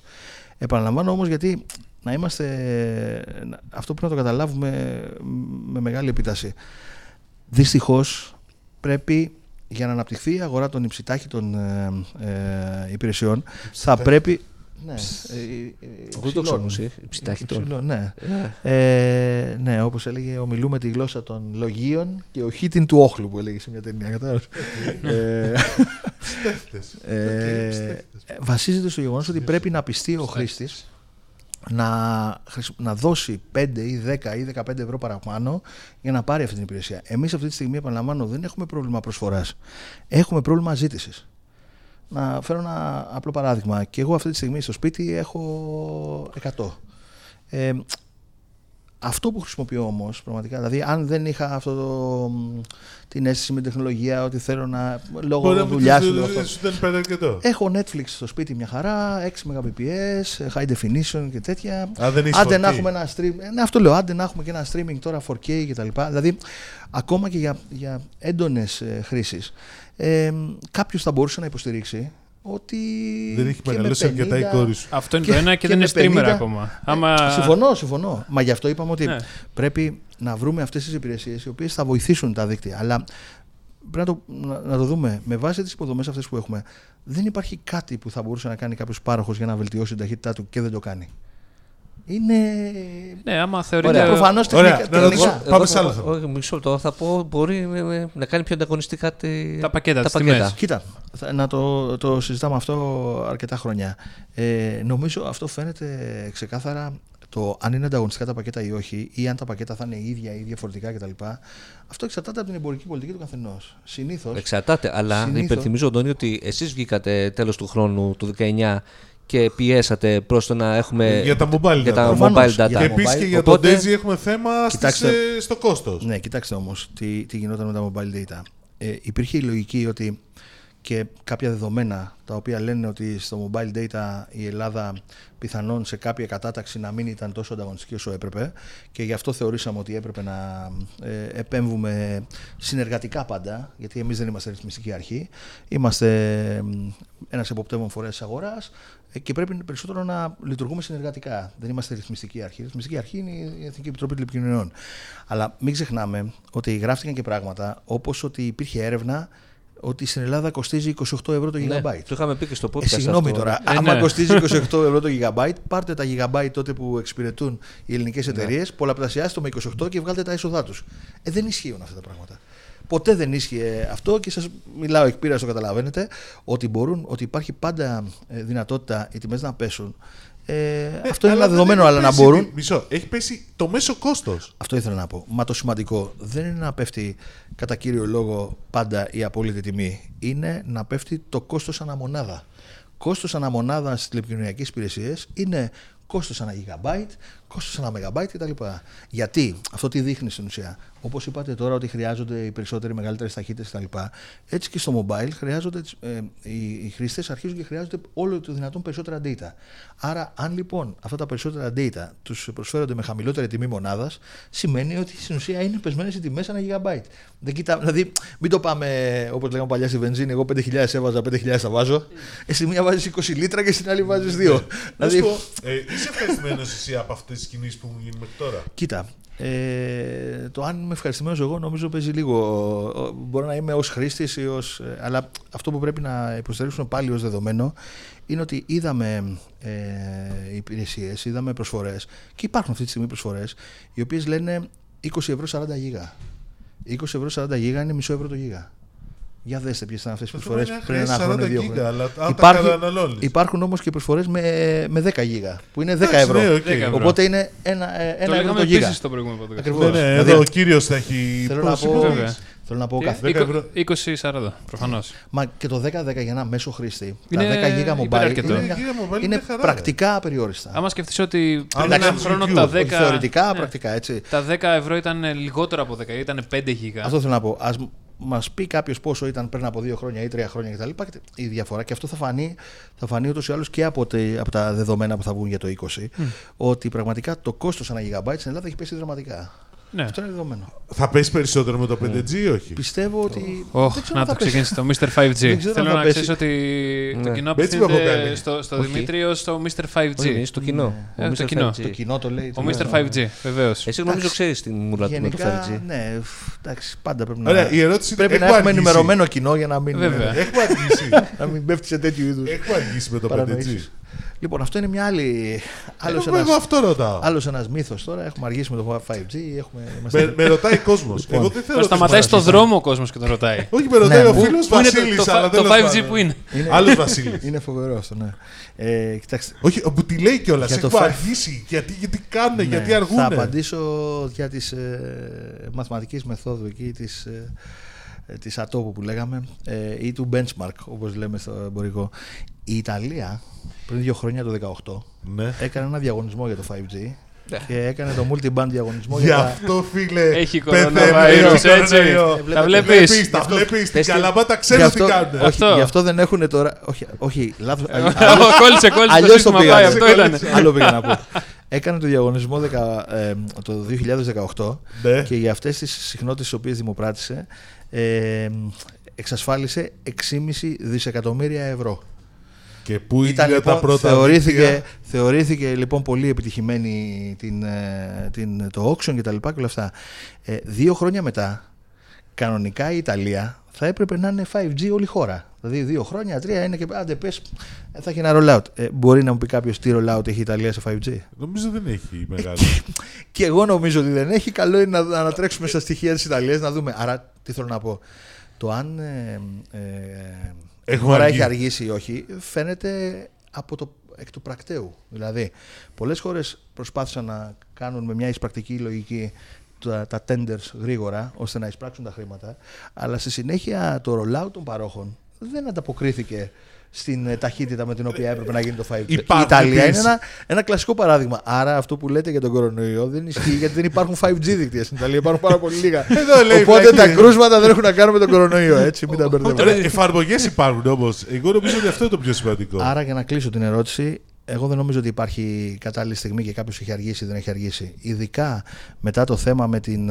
Επαναλαμβάνω όμως, γιατί να είμαστε, αυτό πρέπει να το καταλάβουμε με μεγάλη επίταση. Δυστυχώς πρέπει, για να αναπτυχθεί η αγορά των υψηλοταχυτών ε, ε, υπηρεσιών, θα πρέπει... Ναι, εγώ το ξέρω, ψητάχητον. Ναι, ε, ναι, όπως έλεγε, ομιλούμε τη γλώσσα των λογίων και όχι την του όχλου που έλεγε σε μια ταινία, κατάλαβες. Βασίζεται στο γεγονός ότι πρέπει να πιστεί ο χρήστης να δώσει πέντε ή δέκα ή δεκαπέντε ευρώ παραπάνω για να πάρει αυτή την υπηρεσία. Εμείς αυτή τη στιγμή, επαναλαμβάνω, δεν έχουμε πρόβλημα προσφοράς. Έχουμε πρόβλημα ζήτησης. Να φέρω ένα απλό παράδειγμα. Και εγώ αυτή τη στιγμή στο σπίτι έχω εκατό. Ε, αυτό που χρησιμοποιώ όμως πραγματικά, δηλαδή αν δεν είχα αυτό το, την αίσθηση με την τεχνολογία ότι θέλω να λόγω δουλειάς του αυτό. Έχω Netflix στο σπίτι μια χαρά, έξι Mbps, high definition και τέτοια. Α, δεν άντε να έχουμε ένα stream, ναι, αυτό λέω, άντε να έχουμε και ένα streaming τώρα φορ κέι κτλ. Δηλαδή ακόμα και για, για έντονες χρήσεις. Ε, κάποιος θα μπορούσε να υποστηρίξει ότι. Δεν έχει μεγαλώσει αρκετά η κόρη σου. Αυτό είναι και, το ένα και, και δεν είναι streamer πενήντα ακόμα. Άμα... Συμφωνώ, συμφωνώ. Μα γι' αυτό είπαμε ότι ναι. πρέπει να βρούμε αυτές τις υπηρεσίες οι οποίες θα βοηθήσουν τα δίκτυα. Αλλά πρέπει να το, να, να το δούμε. Με βάση τις υποδομές αυτές που έχουμε, δεν υπάρχει κάτι που θα μπορούσε να κάνει κάποιος πάροχος για να βελτιώσει την ταχύτητά του και δεν το κάνει. Είναι. Ναι, άμα θεωρείται. Προφανώς τεχνικά. Πάμε σε άλλο θέμα. Όχι, μισό λεπτό. Θα πω μπορεί να κάνει πιο ανταγωνιστικά τα πακέτα. Τα πακέτα. Κοίτα, να το, το συζητάμε αυτό αρκετά χρόνια. Ε, νομίζω αυτό φαίνεται ξεκάθαρα το αν είναι ανταγωνιστικά τα πακέτα ή όχι, ή αν τα πακέτα θα είναι ίδια ή διαφορετικά κτλ. Αυτό εξαρτάται από την εμπορική πολιτική του καθενός. Συνήθως. Εξαρτάται, αλλά συνήθως... υπενθυμίζω, Αντώνη, ότι εσείς βγήκατε τέλος του χρόνου, του δεκαεννιά. Και πιέσατε προς το να έχουμε. Για τα mobile data. Για τα mobile data. Και επίσης και για τον Daisy έχουμε θέμα στις, στο κόστος. Ναι, κοιτάξτε όμως τι, τι γινόταν με τα mobile data. Ε, υπήρχε η λογική ότι και κάποια δεδομένα τα οποία λένε ότι στο mobile data η Ελλάδα πιθανόν σε κάποια κατάταξη να μην ήταν τόσο ανταγωνιστική όσο έπρεπε, και γι' αυτό θεωρήσαμε ότι έπρεπε να ε, επέμβουμε συνεργατικά πάντα, γιατί εμείς δεν είμαστε ρυθμιστική αρχή, είμαστε ένας εποπτεύων φορέας αγοράς και πρέπει περισσότερο να λειτουργούμε συνεργατικά. Δεν είμαστε ρυθμιστική αρχή. Ρυθμιστική αρχή είναι η Εθνική Επιτροπή Τηλεπικοινωνιών. Αλλά μην ξεχνάμε ότι γράφτηκαν και πράγματα όπως ότι υπήρχε έρευνα ότι στην Ελλάδα κοστίζει είκοσι οκτώ ευρώ το gigabyte. Ναι, το είχαμε πει και στο podcast. Ε, συγγνώμη αυτό. Τώρα. Ε, άμα ναι. κοστίζει είκοσι οκτώ ευρώ το gigabyte, πάρτε τα gigabyte τότε που εξυπηρετούν οι ελληνικές εταιρείες, ναι. πολλαπλασιάστε το με είκοσι οκτώ και βγάλτε τα έσοδά τους. Ε, δεν ισχύουν αυτά τα πράγματα. Ποτέ δεν ίσχυε αυτό και σας μιλάω εκ πείρας, το καταλαβαίνετε, ότι, μπορούν, ότι υπάρχει πάντα δυνατότητα οι τιμές να πέσουν. Ε, ναι, αυτό είναι ένα δεδομένο, αλλά πέσει, να μπορούν. Μισό, έχει πέσει το μέσο κόστος. Αυτό ήθελα να πω. Μα το σημαντικό δεν είναι να πέφτει κατά κύριο λόγο πάντα η απόλυτη τιμή. Είναι να πέφτει το κόστος αναμονάδα. Κόστος αναμονάδα στις τηλεπικοινωνιακές υπηρεσίες είναι κόστος ανά γιγαμπάιτ, κόστος ανά μεγαμπάιτ κτλ. Γιατί αυτό τι δείχνει στην ουσία. Όπως είπατε τώρα ότι χρειάζονται οι περισσότεροι μεγαλύτερες ταχύτητες κτλ. Έτσι και στο mobile χρειάζονται, ε, οι χρήστες αρχίζουν και χρειάζονται όλο το δυνατόν περισσότερα data. Άρα, αν λοιπόν αυτά τα περισσότερα data τους προσφέρονται με χαμηλότερη τιμή μονάδας, σημαίνει ότι στην ουσία είναι πεσμένες οι τιμές ανά γιγαμπάιτ. Δεν κοιτά, δηλαδή, μην το πάμε όπως λέγαμε παλιά στη βενζίνη. Εγώ πέντε χιλιάδες έβαζα, πέντε χιλιάδες θα βάζω. Εσύ μία βάζεις είκοσι λίτρα και στην άλλη βάζεις δύο. Δηλαδή, είσαι ευχαριστημένος εσύ από αυτές τις κινήσεις που έχουν γίνει μέχρι τώρα? Κοίτα, ε, το αν είμαι ευχαριστημένος εγώ νομίζω παίζει λίγο. Μπορώ να είμαι ως χρήστης ή ως... Αλλά αυτό που πρέπει να υποστηρίξουμε πάλι ως δεδομένο είναι ότι είδαμε ε, υπηρεσίες, είδαμε προσφορές και υπάρχουν αυτή τη στιγμή προσφορές οι οποίες λένε είκοσι ευρώ σαράντα γίγα. είκοσι ευρώ σαράντα γίγα είναι μισό ευρώ το γίγα. Για δέστε ποιες ήταν αυτές τις προσφορές πριν ένα χρόνο, δύο χρόνια. Υπάρχουν, υπάρχουν όμως και προσφορές με, με δέκα γίγα, που είναι δέκα ευρώ. Ναι, okay. Οπότε είναι ένα, ένα το ευρώ το γίγα. Το ναι, ναι, εδώ ο κύριος θα έχει... Θέλω να πω, θέλω να πω κάθε... είκοσι σαράντα, προφανώς. Μα και το δέκα δέκα για ένα μέσο χρήστη, είναι τα δέκα γίγα mobile, είναι, είναι, είναι πρακτικά απεριόριστα. Άμα σκεφτείς ότι πριν έναν χρόνο τα δέκα... Θεωρητικά, πρακτικά, έτσι. Τα δέκα ευρώ ήταν λιγότερο από δέκα, ήταν πέντε γίγα. Αυτό θέλω να πω. Μας πει κάποιος πόσο ήταν πριν από δύο χρόνια ή τρία χρόνια κτλ. Η διαφορά, και αυτό θα φανεί, θα φανεί ούτως ή άλλως και από, τε, από τα δεδομένα που θα βγουν για το είκοσι, mm. ότι πραγματικά το κόστος ανά γιγαμπάιτ στην Ελλάδα έχει πέσει δραματικά. Ναι. Αυτό είναι δεδομένο. Θα πέσει περισσότερο με το πέντε τζι ή όχι? Πιστεύω oh. ότι. Oh, δεν ξέρω να το ξεκινήσει το μίστερ φάιβ τζι. Θέλω να ξέρει ότι ναι. το κοινό απευθύνεται στο, στο Δημήτρη ως το μίστερ φάιβ τζι. Όχι, στο κοινό. Ε, το κοινό. Το κοινό το λέει. Ο μίστερ φάιβ τζι, βεβαίως. Εσύ νομίζω ξέρει την μουρλά του με το φάιβ τζι. Ναι, εντάξει, πάντα πρέπει να. Ωραία, η ερώτηση πρέπει να έχουμε ενημερωμένο κοινό για να μην. Έχουμε αργήσει. Να μην πέφτει σε τέτοιου είδους. Έχουμε αργήσει με το πέντε τζι. Λοιπόν, αυτό είναι μια άλλη. Άλλος ένας, ένας μύθος τώρα. Έχουμε αργήσει με το φάιβ τζι. Έχουμε... Με, με ρωτάει κόσμος. Λοιπόν, εγώ δεν θέλω. Σταματάει στον δρόμο ο κόσμος και τον ρωτάει. Όχι, με ρωτάει ναι, ο φίλος Βασίλης. Το, αλλά το, το φάιβ τζι πάνω. Που είναι. Είναι άλλος Βασίλης. Είναι φοβερό αυτό, ναι. Ε, κοιτάξτε. Όχι, που τη λέει κιόλας. Έχω φάιβ... αργήσει. Γιατί, γιατί κάνουν, ναι, γιατί αργούν. Θα απαντήσω για τις ε, μαθηματικές μεθόδου εκεί, τις. Ε, της ατόπου που λέγαμε ή του benchmark, όπως λέμε στο εμπορικό. Η Ιταλία πριν δύο χρόνια, το δεκαοκτώ, ναι. έκανε ένα διαγωνισμό για το φάιβ τζι και έκανε το multi-band διαγωνισμό για, για τα... αυτό, φίλε, έχει κορονοβάιρος, έτσι. Τα βλέπεις. Τα βλέπεις. Την Καλαμάτα ξέρεις τι κάνουν. Γι' αυτό δεν έχουν τώρα... Όχι, όχι, λάθος. Κόλλησε, κόλλησε. Αλλιώς το πήγανε. Αυτό ήταν. Άλλο πήγα να πω. Έκανε το διαγωνισμό το δύο χιλιάδες δεκαοκτώ και για αυτές τις συχνότητες τις οποίες δημοπράτησε εξασφάλισε έξι κόμμα πέντε δισεκατομμύρια ευρώ. Και πού ήταν λοιπόν, τα πρώτα θεωρήθηκε, θεωρήθηκε λοιπόν πολύ επιτυχημένη την, την, το auction και τα λοιπά και όλα αυτά. Ε, δύο χρόνια μετά, κανονικά η Ιταλία θα έπρεπε να είναι φάιβ τζι όλη η χώρα. Δηλαδή δύο χρόνια, τρία είναι και άντε πες, θα έχει ένα rollout. Ε, μπορεί να μου πει κάποιος τι rollout έχει η Ιταλία σε φάιβ τζι. Νομίζω δεν έχει μεγάλη. Και εγώ νομίζω ότι δεν έχει. Καλό είναι να ανατρέξουμε στα στοιχεία της Ιταλίας να δούμε. Άρα τι θέλω να πω. Το αν... Ε, ε, η χώρα έχει αργήσει ή όχι, φαίνεται από το, εκ του πρακτέου. Δηλαδή, πολλές χώρες προσπάθησαν να κάνουν με μια εισπρακτική λογική τα, τα tenders γρήγορα, ώστε να εισπράξουν τα χρήματα, αλλά στη συνέχεια το rollout των παρόχων δεν ανταποκρίθηκε στην ταχύτητα με την οποία έπρεπε να γίνει το φάιβ τζι. Η Ιταλία είναι ένα, ένα κλασικό παράδειγμα. Άρα αυτό που λέτε για τον κορονοϊό δεν ισχύει, γιατί δεν υπάρχουν φάιβ τζι δίκτυα στην Ιταλία, υπάρχουν πάρα πολύ λίγα. Οπότε τα κρούσματα δεν έχουν να κάνουν με τον κορονοϊό. Έτσι, μην τα μπερδεύουμε. Εφαρμογές υπάρχουν όμως. Εγώ νομίζω ότι αυτό είναι το πιο σημαντικό. Άρα, για να κλείσω την ερώτηση, εγώ δεν νομίζω ότι υπάρχει κατάλληλη στιγμή και κάποιος έχει αργήσει ή δεν έχει αργήσει. Ειδικά μετά το θέμα με, την,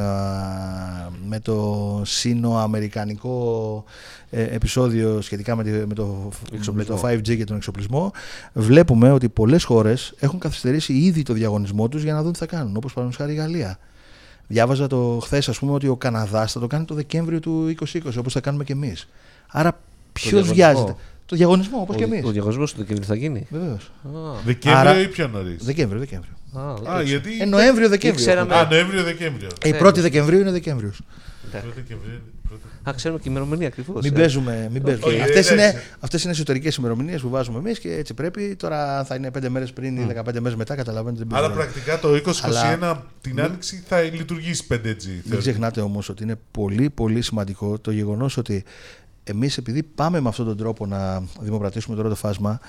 με το σύνοαμερικανικό επεισόδιο σχετικά με, τη, με, το, με το φάιβ τζι και τον εξοπλισμό, βλέπουμε ότι πολλές χώρες έχουν καθυστερήσει ήδη το διαγωνισμό τους για να δουν τι θα κάνουν, όπως παραδείγματος χάρη η Γαλλία. Διάβαζα το χθες, ας πούμε, ότι ο Καναδάς θα το κάνει το Δεκέμβριο του είκοσι είκοσι, όπως θα κάνουμε κι εμείς. Άρα ποιος βιάζεται? Το διαγωνισμό, όπως και εμείς. Ο διαγωνισμός του Δεκέμβριου θα γίνει. Βεβαίως. Δεκέμβριο ή πιο νωρίς? Δεκέμβριο, Δεκέμβριο. Α, α, γιατί... ε, Νοέμβριο, Δεκέμβριο. Ξέραμε... Α, Νοέμβριο, Δεκέμβριο. Ε, η πρώτη Δεκεμβρίου είναι Δεκέμβριος. Α, ξέρουμε και ημερομηνία ακριβώς. Μην παίζουμε. Αυτές είναι εσωτερικές ημερομηνίες που βάζουμε εμείς και έτσι πρέπει. Τώρα θα είναι πέντε μέρες πριν ή δεκαπέντε μέρες μετά. Καταλαβαίνετε. Άρα πρακτικά το είκοσι είκοσι ένα την άνοιξη θα λειτουργήσει πέντε τζι. Μην ξεχνάτε όμως ότι είναι πολύ πολύ σημαντικό το γεγονός ότι εμείς, επειδή πάμε με αυτόν τον τρόπο να δημοπρατήσουμε τώρα το φάσμα,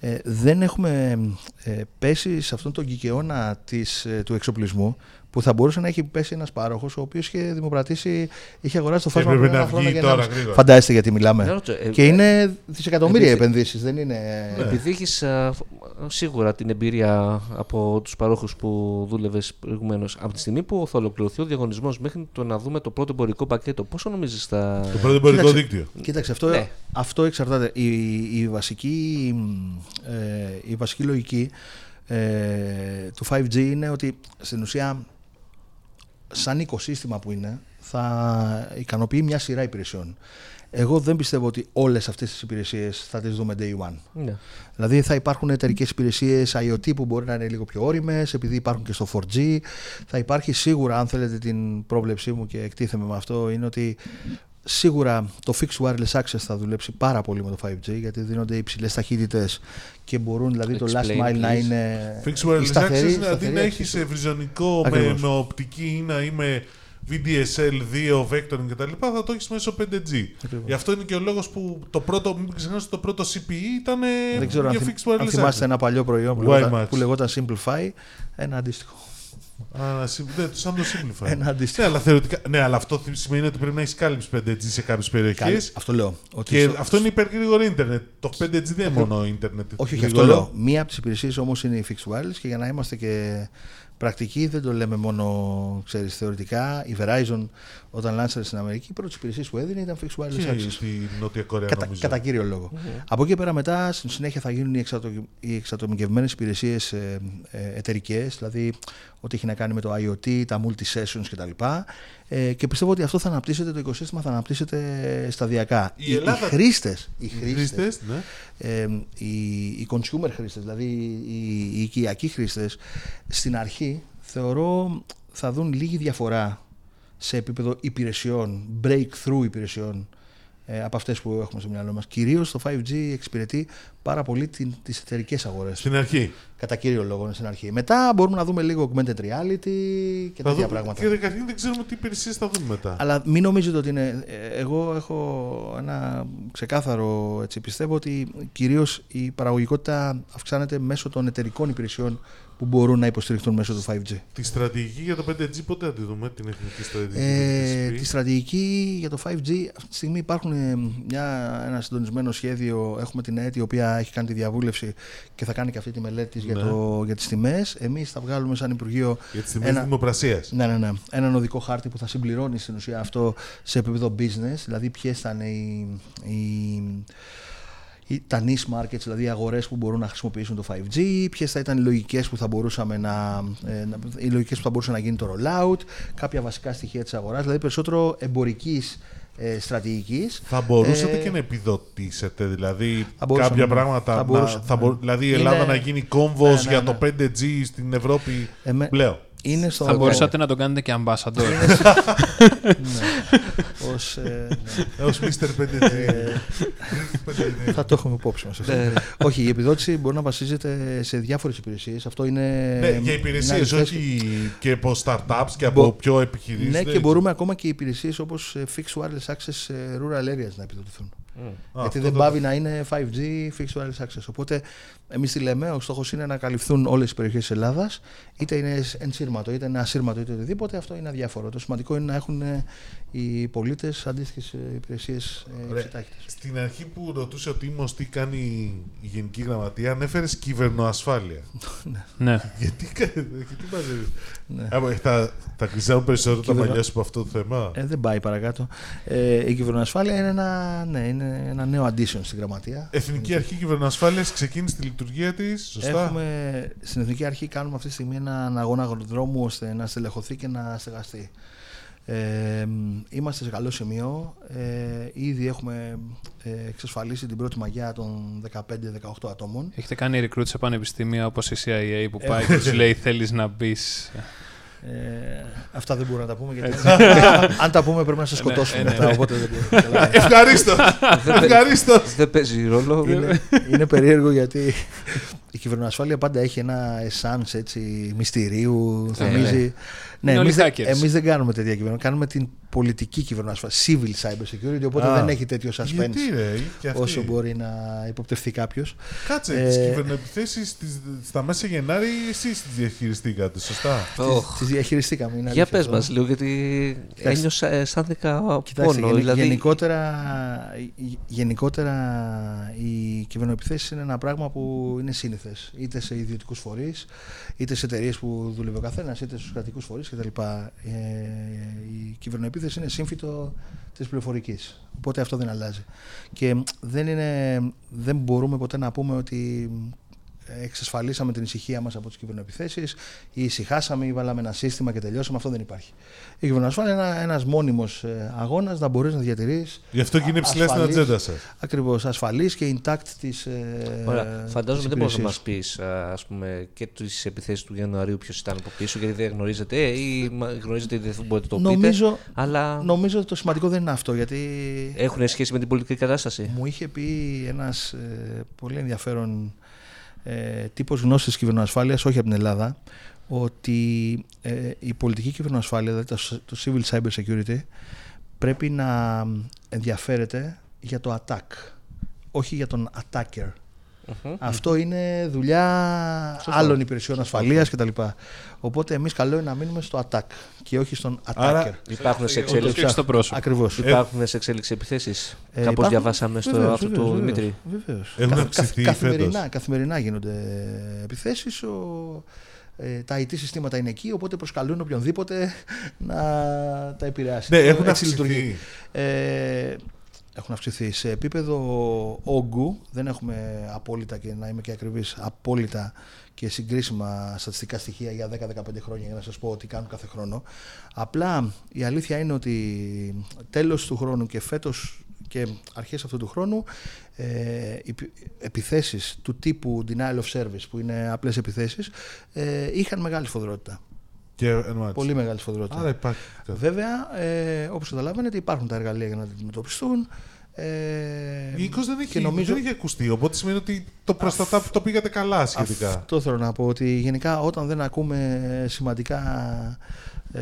ε, δεν έχουμε ε, πέσει σε αυτόν τον κικαιώνα της, ε, του εξοπλισμού που θα μπορούσε να έχει πέσει ένας πάροχος ο οποίος είχε δημοπρατήσει, είχε αγοράσει το φάσμα. Έπρεπε να βγει τώρα. Να... Φαντάζεστε γιατί μιλάμε. Ρώτσο, ε, και είναι δισεκατομμύρια ε, επενδύσεις. Δεν είναι... ναι. Επειδή έχεις α, σίγουρα την εμπειρία από τους παρόχους που δούλευες προηγουμένως, από τη στιγμή που θα ολοκληρωθεί ο διαγωνισμός μέχρι το να δούμε το πρώτο εμπορικό πακέτο, πόσο νομίζεις θα. Το πρώτο εμπορικό δίκτυο. Κοίταξε, αυτό, ναι. αυτό εξαρτάται. Η, η, βασική, ε, η βασική λογική ε, του φάιβ τζι είναι ότι στην ουσία, σαν οικοσύστημα που είναι, θα ικανοποιεί μια σειρά υπηρεσιών. Εγώ δεν πιστεύω ότι όλες αυτές τις υπηρεσίες θα τις δούμε day one. Ναι. Δηλαδή θα υπάρχουν εταιρικές υπηρεσίες IoT που μπορεί να είναι λίγο πιο όριμες, επειδή υπάρχουν και στο φορ τζι. Θα υπάρχει σίγουρα, αν θέλετε την πρόβλεψή μου και εκτίθεμαι με αυτό, είναι ότι σίγουρα το Fixed Wireless Access θα δουλέψει πάρα πολύ με το φάιβ τζι, γιατί δίνονται υψηλές ταχύτητες και μπορούν δηλαδή Explain, το last mile please. να είναι Fixed Wireless σταθερή, Access, δηλαδή να έχεις ευρυζωνικό με, με οπτική ή να είμαι βι ντι ες ελ δύο, Vectoring κτλ. Θα το έχεις μέσω πέντε τζι. Ακριβώς. Γι' αυτό είναι και ο λόγος που το πρώτο, μην ξεχνάς, το πρώτο σι πι ι ήταν για Fixed Wireless Access. Δεν ξέρω αν θυμάστε ένα παλιό προϊόν που λεγόταν, που λεγόταν Simplify, ένα αντίστοιχο. Α, σαν το Simplify. Ένα αντίστοιχο. Ναι, αλλά θεωρητικά, ναι, αλλά αυτό σημαίνει ότι πρέπει να έχει κάλυψη πέντε τζι σε κάποιες περιοχές. Αυτό λέω. Ότι και στο... αυτό είναι υπεργρήγορο ίντερνετ. Το πέντε τζι δεν είναι μόνο ίντερνετ. Όχι, όχι, αυτό λέω. Μία από τις υπηρεσίες όμως είναι η Fixed Wireless και για να είμαστε και πρακτικοί, δεν το λέμε μόνο, ξέρεις, θεωρητικά. Η Verizon, όταν λάνσαρε στην Αμερική, οι πρώτες υπηρεσίες που έδινε ήταν Fixed Wireless Access. Στη Νότια Κορέα, κατά, κατά κύριο λόγο. Mm-hmm. Από εκεί πέρα μετά, στην συνέχεια θα γίνουν οι, εξατο, οι εξατομικευμένες υπηρεσίες ε, ε, εταιρικές, δηλαδή ό,τι έχει να κάνει με το IoT, τα multi-sessions κτλ. Ε, και πιστεύω ότι αυτό θα αναπτύσσεται, το οικοσύστημα θα αναπτύσσεται σταδιακά. Η οι, Ελλάδα... οι χρήστες, οι, χρήστες, οι, χρήστες, ναι. ε, οι, οι consumer χρήστες, δηλαδή οι, οι οικιακοί χρήστες, στην αρχή θεωρώ θα δουν λίγη διαφορά σε επίπεδο υπηρεσιών, breakthrough υπηρεσιών ε, από αυτές που έχουμε στο μυαλό μας. Κυρίως το φάιβ τζι εξυπηρετεί πάρα πολύ την, τις εταιρικές αγορές. Στην αρχή. Κατά κύριο λόγο είναι στην αρχή. Μετά μπορούμε να δούμε λίγο augmented reality και τέτοια πράγματα. Και καταρχήν δεν ξέρουμε τι υπηρεσίες θα δούμε μετά. Αλλά μην νομίζετε ότι είναι... Εγώ έχω ένα ξεκάθαρο... Έτσι, πιστεύω ότι κυρίως η παραγωγικότητα αυξάνεται μέσω των εταιρικών υπηρεσιών που μπορούν να υποστηριχθούν μέσω του φάιβ τζι. Τη στρατηγική για το πέντε τζι πότε θα τη δούμε, την εθνική στρατηγική? Ε, τη στρατηγική για το φάιβ τζι αυτή τη στιγμή υπάρχουν μια, ένα συντονισμένο σχέδιο. Έχουμε την ΕΡΤ η οποία έχει κάνει τη διαβούλευση και θα κάνει και αυτή τη μελέτη ναι. για, το, για τις τιμές. Εμείς θα βγάλουμε σαν Υπουργείο. Για τις τιμές δημοπρασίας. Ναι, ναι, ναι. Έναν οδικό χάρτη που θα συμπληρώνει στην ουσία αυτό σε επίπεδο business, δηλαδή ποιες θα είναι οι. οι τα niche markets, δηλαδή αγορές που μπορούν να χρησιμοποιήσουν το φάιβ τζι, ποιες θα ήταν οι λογικές που θα μπορούσαμε να, οι λογικές που θα μπορούσε να γίνει το rollout, κάποια βασικά στοιχεία της αγοράς, δηλαδή περισσότερο εμπορικής ε, στρατηγικής. Θα μπορούσατε ε, και να επιδοτήσετε, δηλαδή κάποια πράγματα, θα μπορούσα, να, θα μπο, δηλαδή η Ελλάδα είναι, να γίνει κόμβος ναι, ναι, ναι, ναι. για το φάιβ τζι στην Ευρώπη ε, πλέον. Είναι στο θα μπορούσατε να τον κάνετε και ambassador. Ως μίστερ πέντε τζι. Θα το έχουμε υπόψη μας. Όχι, η επιδότηση μπορεί να βασίζεται σε διάφορες υπηρεσίες. Αυτό είναι. Ναι, για υπηρεσίες, όχι και από startups και από πιο επιχειρήσεις. Ναι, και μπορούμε ακόμα και υπηρεσίες όπως Fixed Wireless Access Rural Areas να επιδοτηθούν. Mm. Γιατί Α, δεν πάβει το... να είναι φάιβ τζι, Fixed Wireless Access. Οπότε εμείς τι λέμε, ο στόχος είναι να καλυφθούν όλες τις περιοχές της Ελλάδας, είτε είναι ενσύρματο, είτε είναι ασύρματο, είτε οτιδήποτε, αυτό είναι αδιάφορο. Το σημαντικό είναι να έχουν οι πολίτες αντίστοιχες υπηρεσίες επιτάχυτες. Στην αρχή που ρωτούσε ο Τίμος τι κάνει η Γενική Γραμματεία, ανέφερες κυβερνοασφάλεια. Ναι. Γιατί μαζεύεις. Θα χρησιμοποιούν περισσότερο τα μαλλιά σου από αυτό το θέμα. Δεν πάει παρακάτω. Η κυβερνοασφάλεια είναι ένα νέο addition στην Γραμματεία. Εθνική Αρχή Κυβερνοασφάλειας ξεκίνησε τη λειτουργία της. Σωστά. Έχουμε, στην Εθνική Αρχή κάνουμε αυτή τη στιγμή έναν αγώνα αγροδρόμου ώστε να στελεχωθεί και να στεγαστεί. Ε, είμαστε σε καλό σημείο. Ε, ήδη έχουμε εξασφαλίσει την πρώτη μαγιά των δεκαπέντε δεκαοκτώ ατόμων. Έχετε κάνει recruit σε πανεπιστήμια όπως η σι άι έι που πάει και τους λέει θέλεις να μπεις. Ε, αυτά δεν μπορούμε να τα πούμε γιατί αν τα πούμε πρέπει να σε σκοτώσουμε μετά, οπότε δεν μπορούμε. Ευχαρίστω. Ευχαρίστως. Δεν παίζει ρόλο. Είναι, είναι περίεργο γιατί η κυβερνοασφάλεια πάντα έχει ένα εσάνς έτσι μυστηρίου, θυμίζει. Ναι, εμείς, εμείς δεν κάνουμε τέτοια κυβερνοασφάλεια. Κάνουμε την πολιτική κυβερνοασφάλεια, civil cyber security, οπότε ah. δεν έχει τέτοιο suspense όσο μπορεί να υποπτευθεί κάποιος. Κάτσε, ε, τις κυβερνοεπιθέσεις στα μέσα Γενάρη εσείς τις διαχειριστήκατε, σωστά? Oh. Τις διαχειριστήκαμε. Είναι για πες μας λίγο, γιατί Κοιτάξτε. ένιωσα σαν δέκα πόνο. Γεν, δηλαδή... γενικότερα, γενικότερα οι κυβερνοεπιθέσεις είναι ένα πράγμα που είναι σύνηθες, είτε σε ιδιωτικούς φορείς, είτε σε εταιρείες που δουλεύει ο καθένας, είτε στους κρατικούς φορείς. Και τα λοιπά. Ε, η κυβερνοεπίθεση είναι σύμφυτο της πληροφορικής. Οπότε αυτό δεν αλλάζει. Και δεν, είναι, δεν μπορούμε ποτέ να πούμε ότι εξασφαλίσαμε την ησυχία μας από τις κυβερνοεπιθέσεις ή ησυχάσαμε ή βάλαμε ένα σύστημα και τελειώσαμε. Αυτό δεν υπάρχει. Η κυβερνοασφάλεια είναι ένας μόνιμος αγώνας να μπορείς να διατηρείς. Γι' αυτό και είναι ψηλά στην ατζέντα σας. Ακριβώς. Ασφαλής και intact της. Ωραία. Φαντάζομαι δεν μπορείς να μας πεις, ας πούμε, και τις επιθέσεις του Ιανουαρίου ποιος ήταν από πίσω, γιατί δεν γνωρίζετε ή γνωρίζετε ότι δεν μπορείτε να το νομίζω, πείτε. Αλλά... νομίζω ότι το σημαντικό δεν είναι αυτό. Γιατί... έχουν σχέση με την πολιτική κατάσταση. Μου είχε πει ένας ε, πολύ ενδιαφέρον. Ε, τύπος γνώσης κυβερνοασφάλειας, όχι από την Ελλάδα, ότι ε, η πολιτική κυβερνοασφάλεια, δηλαδή το civil cyber security, πρέπει να ενδιαφέρεται για το attack, όχι για τον attacker. Mm-hmm. Αυτό είναι δουλειά Σωστά. άλλων υπηρεσιών ασφαλείας κτλ. Οπότε εμείς καλό είναι να μείνουμε στο attack και όχι στον attacker. Άρα, υπάρχουν σε εξέλιξη στο πρόσωπο. Ακριβώς. Υπάρχουν σε εξέλιξη επιθέσεις. Ε, Κάπως υπάρχουν... διαβάσαμε στο βεβαίως, αυτό βεβαίως, του βεβαίως, Δημήτρη. Βεβαίως. Καθ, καθ, καθημερινά, καθημερινά γίνονται επιθέσεις. Ο... τα άι τι συστήματα είναι εκεί, οπότε προσκαλούν οποιονδήποτε να τα επηρεάσει. Ναι, έχουν αυξηθεί. Ε, Έχουν αυξηθεί σε επίπεδο όγκου, δεν έχουμε απόλυτα και να είμαι και ακριβής απόλυτα και συγκρίσιμα στατιστικά στοιχεία για δέκα με δεκαπέντε χρόνια για να σας πω ότι κάνουν κάθε χρόνο. Απλά η αλήθεια είναι ότι τέλος του χρόνου και φέτος και αρχές αυτού του χρόνου ε, επιθέσεις του τύπου denial of service που είναι απλές επιθέσεις ε, είχαν μεγάλη σφοδρότητα. Πολύ μεγάλη σφοδρότητα. Υπάρχει... Βέβαια, ε, όπως καταλαβαίνετε, υπάρχουν τα εργαλεία για να τα αντιμετωπιστούν. Ε, Γενικώς δεν έχει νομίζω... ακουστεί, οπότε σημαίνει ότι το προστατά Αφ... το πήγατε καλά σχετικά. Αυτό θέλω να πω, ότι γενικά όταν δεν ακούμε σημαντικά, ε,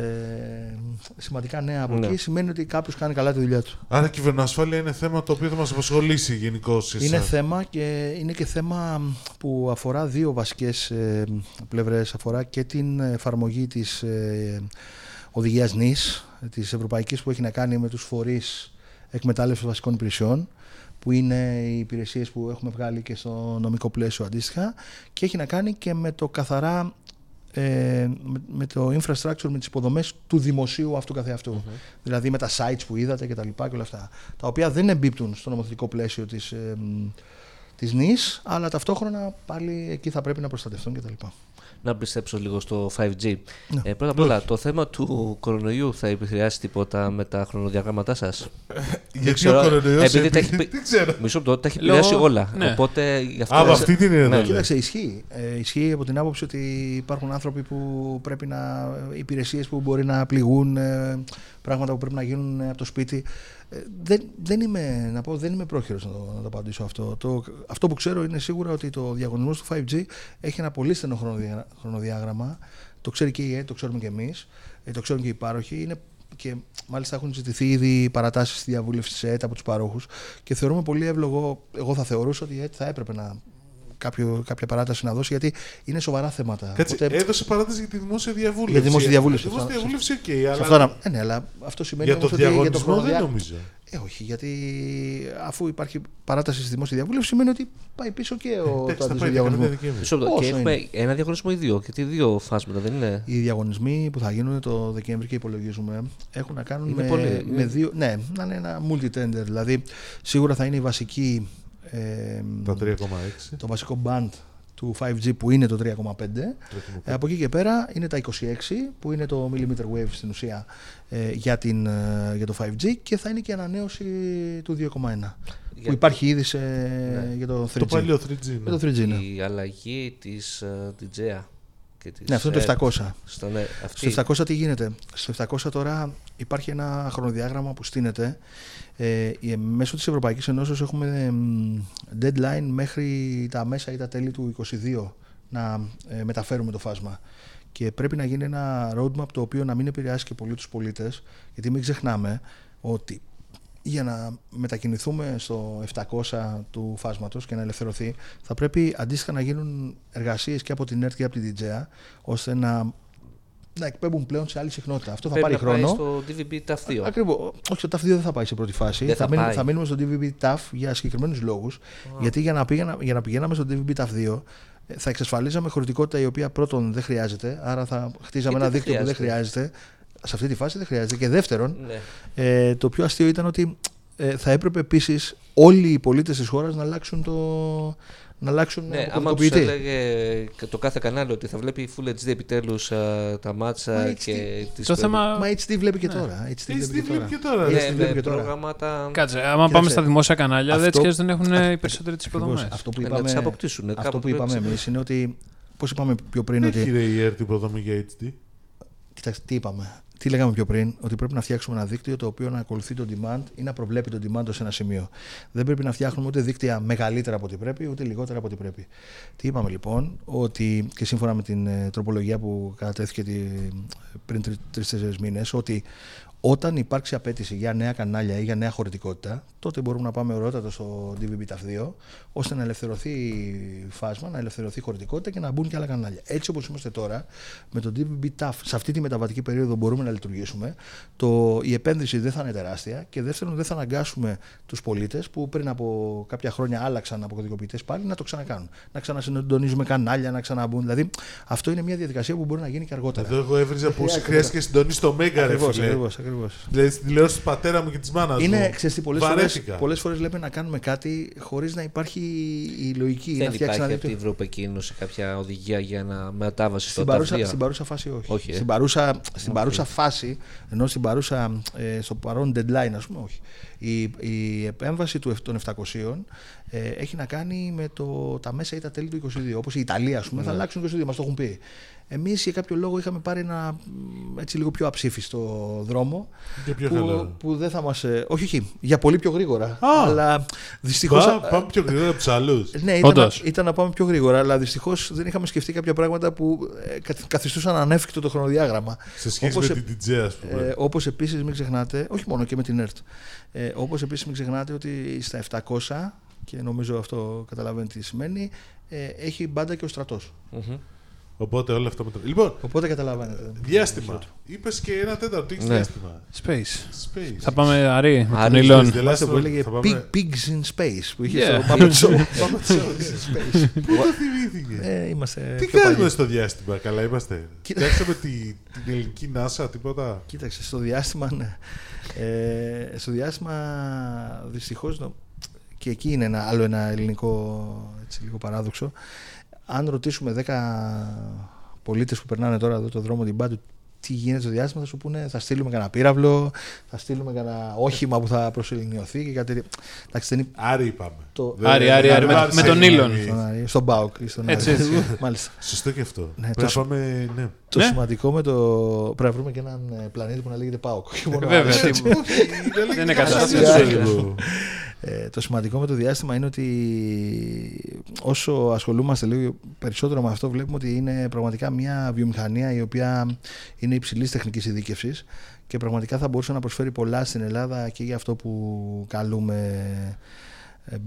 σημαντικά νέα από ναι. εκεί, σημαίνει ότι κάποιος κάνει καλά τη δουλειά του. Άρα η κυβερνοασφάλεια είναι θέμα το οποίο θα μας απασχολήσει γενικώς. Είναι θέμα και είναι και θέμα που αφορά δύο βασικές ε, πλευρές. Αφορά και την εφαρμογή της ε, οδηγίας νις, της Ευρωπαϊκής που έχει να κάνει με τους φορείς εκμετάλλευση βασικών υπηρεσιών, που είναι οι υπηρεσίες που έχουμε βγάλει και στο νομικό πλαίσιο αντίστοιχα, και έχει να κάνει και με το καθαρά ε, με το infrastructure, με τις υποδομές του δημοσίου αυτού καθεαυτού. Mm-hmm. Δηλαδή με τα sites που είδατε και τα λοιπά και όλα αυτά, τα οποία δεν εμπίπτουν στο νομοθετικό πλαίσιο της, ε, της νης, αλλά ταυτόχρονα πάλι εκεί θα πρέπει να προστατευτούν και τα λοιπά. Να μπιστέψω λίγο στο φάιβ τζι. Ναι. Ε, πρώτα απ' όλα, το θέμα του κορονοϊού θα επηρεάσει τίποτα με τα χρονοδιαγράμματά σας? Γιατί ο κορονοϊός επειδή τα έχει επηρεάσει όλα. Ναι. Οπότε, αυτό Α, αυτή την είναι. Ναι. Κοίταξε, ισχύει. Ε, ισχύει από την άποψη ότι υπάρχουν άνθρωποι που πρέπει να. Υπηρεσίες που μπορεί να πληγούν, ε, πράγματα που πρέπει να γίνουν από το σπίτι. Ε, δεν, δεν είμαι, να πω, δεν είμαι πρόχειρος να το, να το απαντήσω αυτό. Το, αυτό που ξέρω είναι σίγουρα ότι το διαγωνισμός του φάιβ τζι έχει ένα πολύ στενό χρονοδιάγραμμα. Το ξέρει και η ΕΡΤ, το ξέρουμε και εμείς, το ξέρουν και οι πάροχοι. Είναι και μάλιστα έχουν ζητηθεί ήδη παρατάσεις στη διαβούλευση σε ΕΤ από τους παρόχους και θεωρούμε πολύ εύλογο, εγώ θα θεωρούσα ότι η ΕΤ θα έπρεπε να κάποιο, κάποια παράταση να δώσει, γιατί είναι σοβαρά θέματα. Κάτσε, οπότε... έδωσε παράταση για τη δημόσια διαβούλευση. Για τη δημόσια διαβούλευση. Για τη δημόσια διαβούλευση, οκ. Okay, αλλά... να... ε, ναι, αλλά αυτό σημαίνει για το διαγωνισμό ότι... δεν νομίζω. Ε, όχι, γιατί αφού υπάρχει παράταση στη δημόσια διαβούλευση, σημαίνει ότι πάει πίσω και ο ε, διαγωνισμό. Και έχουμε ένα διαγωνισμό ή δύο, γιατί δύο φάσματα δεν είναι. Οι διαγωνισμοί που θα γίνουν το Δεκέμβρη και υπολογίζουμε έχουν να κάνουν με, πολύ... με δύο. Ναι, να είναι ένα multi-tender. Δηλαδή, σίγουρα θα είναι η βασική. Ε, τα τρία κόμμα έξι. Το βασικό band του φάιβ τζι που είναι το τρία κόμμα πέντε. Ε, από εκεί και πέρα είναι τα είκοσι έξι που είναι το millimeter wave στην ουσία ε, για, την, ε, για το φάιβ τζι και θα είναι και ανανέωση του δύο κόμμα ένα για που το... υπάρχει ήδη σε, ναι. για το θρι τζι. Το παλιό θρι τζι. Ναι. Το θρι τζι ναι. Η αλλαγή της τζι έι. Ναι, αυτό είναι το επτακόσια. Στο, ναι, αυτή... στο επτακόσια τι γίνεται. Στο επτακόσια τώρα υπάρχει ένα χρονοδιάγραμμα που στείνεται. Ε, μέσω της Ευρωπαϊκής Ενώσεως έχουμε deadline μέχρι τα μέσα ή τα τέλη του είκοσι δύο να ε, μεταφέρουμε το φάσμα. Και πρέπει να γίνει ένα roadmap το οποίο να μην επηρεάσει και πολύ τους πολίτες, γιατί μην ξεχνάμε ότι για να μετακινηθούμε στο επτακόσια του φάσματος και να ελευθερωθεί, θα πρέπει αντίστοιχα να γίνουν εργασίες και από την ΕΡΤ και από την ντι τζέι έι, ώστε να, να εκπέμπουν πλέον σε άλλη συχνότητα. Αυτό θα πάρει να χρόνο. Πάει στο ντι βι μπι ταφ δύο. Ακριβώς. Όχι, το ταφ δύο δεν θα πάει σε πρώτη φάση. Θα, θα, μείνουμε, θα μείνουμε στο ντι βι μπι ταφ για συγκεκριμένους λόγους. Oh. Γιατί για να, πήγαινα, για να πηγαίναμε στο ντι βι μπι ταφ δύο, θα εξασφαλίζαμε χωρητικότητα η οποία πρώτον δεν χρειάζεται, άρα θα χτίζαμε και ένα δίκτυο που δεν χρειάζεται. Σε αυτή τη φάση δεν χρειάζεται. Και δεύτερον, ναι. ε, το πιο αστείο ήταν ότι ε, θα έπρεπε επίσης όλοι οι πολίτες της χώρας να αλλάξουν το. Να αλλάξουν ναι, άμα τους έλεγε το κάθε κανάλι ότι θα βλέπει Full έιτς ντι επιτέλους τα μάτσα και τις... Το θέμα... Μα έιτς ντι βλέπει και τώρα. έιτς ντι βλέπει και τώρα. Ναι, με προγράμματα... Κάτσε, άμα πάμε στα δημόσια κανάλια, δεν έτσι δεν έχουν οι περισσότεροι τις υποδομές. Αυτό που είπαμε εμείς είναι ότι... Πώς είπαμε πιο πριν ότι... Έχει η ΕΡΤ υποδομή για έιτς ντι. Κοιτάξτε, τι είπαμε, τι λέγαμε πιο πριν, ότι πρέπει να φτιάξουμε ένα δίκτυο το οποίο να ακολουθεί το demand ή να προβλέπει το demand σε ένα σημείο. Δεν πρέπει να φτιάχνουμε ούτε δίκτυα μεγαλύτερα από ό,τι πρέπει, ούτε λιγότερα από ό,τι πρέπει. Τι είπαμε λοιπόν, ότι και σύμφωνα με την τροπολογία που κατατέθηκε πριν τρεις-τέσσερις μήνες, ότι όταν υπάρξει απέτηση για νέα κανάλια ή για νέα χωρητικότητα, τότε μπορούμε να πάμε ωραιότατα στο ντι βι μπι ταφ δύο, ώστε να ελευθερωθεί φάσμα, να ελευθερωθεί χωρητικότητα και να μπουν και άλλα κανάλια. Έτσι όπως είμαστε τώρα, με το ντι βι μπι ταφ, σε αυτή τη μεταβατική περίοδο μπορούμε να λειτουργήσουμε. Το, η επένδυση δεν θα είναι τεράστια και δεύτερον, δεν θα αναγκάσουμε τους πολίτες που πριν από κάποια χρόνια άλλαξαν από κωδικοποιητές πάλι να το ξανακάνουν. Να ξανασυντονίζουμε κανάλια, να ξαναμπούν. Δηλαδή, αυτό είναι μια διαδικασία που μπορεί να γίνει και αργότερα. Εδώ εγώ έβριζα πώ χρειάστηκε συντονίσει το Μέγκα, ρε φίλε. Δηλαδή στην τηλεόραση του πατέρα μου και της μάνας είναι, μου. Ξέρεις, πολλές φορές, πολλές φορές λέμε να κάνουμε κάτι χωρίς να υπάρχει η λογική. Δεν να υπάρχει από την Ευρωπαϊκή Ένωση κάποια οδηγία για να μετάβαση στο ταφ δύο. Στην παρούσα φάση όχι. όχι ε? Στην παρούσα, στην παρούσα okay. φάση, ενώ στην παρούσα, ε, στο παρόν deadline ας πούμε, όχι. Η, η επέμβαση των επτακοσίων ε, έχει να κάνει με το, τα μέσα ή τα τέλη του είκοσι δύο. Όπως η Ιταλία, ας πούμε, yeah. θα αλλάξουν είκοσι δύο, μας το έχουν πει. Εμείς για κάποιο λόγο είχαμε πάρει ένα έτσι λίγο πιο αψήφιστο δρόμο. Και πιο που, που δεν θα μας. Όχι, όχι, για πολύ πιο γρήγορα. Ah, αλλά δυστυχώς. Πά, πάμε πιο γρήγορα από τους άλλους. Ναι, ήταν, ήταν να πάμε πιο γρήγορα, αλλά δυστυχώς δεν είχαμε σκεφτεί κάποια πράγματα που καθιστούσαν ανέφικτο το χρονοδιάγραμμα. Σε σχέση όπως, με την ντι τζέι, ας πούμε. Ε, όπως επίσης μην ξεχνάτε, όχι μόνο και με την ΕΡΤ. Ε, όπως επίσης μην ξεχνάτε ότι στα επτακόσια, και νομίζω αυτό καταλαβαίνετε τι σημαίνει, ε, έχει μπάντα και ο στρατός. Mm-hmm. Οπότε όλα αυτά με το... Λοιπόν, οπότε καταλαβαίνετε. Διάστημα. Είπες και ένα τέταρτο, έχεις ναι. διάστημα. Space. space. Θα πάμε αρή με τον Ιλόν. Θυμάστε που έλεγε Pigs in Space που είχε στο Πάμε Show. Πού το θυμήθηκε. Τι κάνουμε στο διάστημα, καλά είμαστε. Κοιτάξαμε την ελληνική NASA, τίποτα. Κοίταξε, στο διάστημα, ναι. Στο διάστημα δυστυχώς, και εκεί είναι άλλο ένα ελληνικό παράδοξο. Αν ρωτήσουμε δέκα πολίτες που περνάνε τώρα εδώ το δρόμο την Πάντου τι γίνεται στο διάστημα, θα σου πούνε θα στείλουμε κανένα πύραυλο, θα στείλουμε κανένα όχημα που θα προσεληνιωθεί και κάτι. Άρη είπαμε. Το... Άρη, Άρη, Άρη, με, με τον Ήλον. Στον ΠΑΟΚ. Στον έτσι, έτσι. Μάλιστα. Σωστό και αυτό. Ναι, το, σ... πάμε, ναι. το ναι. σημαντικό με το... Πρέπει να βρούμε και έναν πλανήτη που να λέγεται ΠΑΟΚ. Βέβαια. Δεν είναι κατάσταση. Ε, το σημαντικό με το διάστημα είναι ότι όσο ασχολούμαστε λίγο περισσότερο με αυτό βλέπουμε ότι είναι πραγματικά μια βιομηχανία η οποία είναι υψηλής τεχνικής ειδίκευσης και πραγματικά θα μπορούσε να προσφέρει πολλά στην Ελλάδα και για αυτό που καλούμε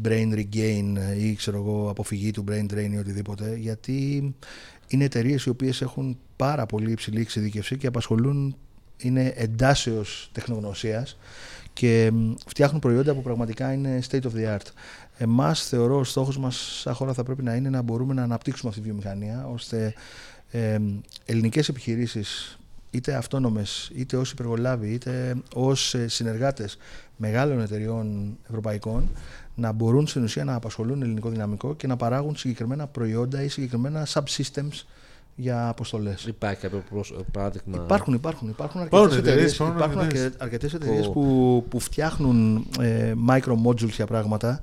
brain regain ή ξέρω εγώ, αποφυγή του brain drain ή οτιδήποτε, γιατί είναι εταιρείες οι οποίες έχουν πάρα πολύ υψηλή εξειδικευσή και απασχολούν, είναι εντάσσεως τεχνογνωσίας και φτιάχνουν προϊόντα που πραγματικά είναι state of the art. Εμάς, θεωρώ, ο στόχος μας σαν χώρα θα πρέπει να είναι να μπορούμε να αναπτύξουμε αυτή τη βιομηχανία, ώστε ε, ελληνικές επιχειρήσεις, είτε αυτόνομες, είτε ως υπεργολάβοι, είτε ως συνεργάτες μεγάλων εταιριών ευρωπαϊκών, να μπορούν στην ουσία να απασχολούν ελληνικό δυναμικό και να παράγουν συγκεκριμένα προϊόντα ή συγκεκριμένα subsystems για αποστολές. Υπάρχει κάποιο παράδειγμα? Υπάρχουν, υπάρχουν. Υπάρχουν αρκετές εταιρείες, υπάρχουν αρκετές εταιρείες oh. που, που φτιάχνουν ε, micro modules για πράγματα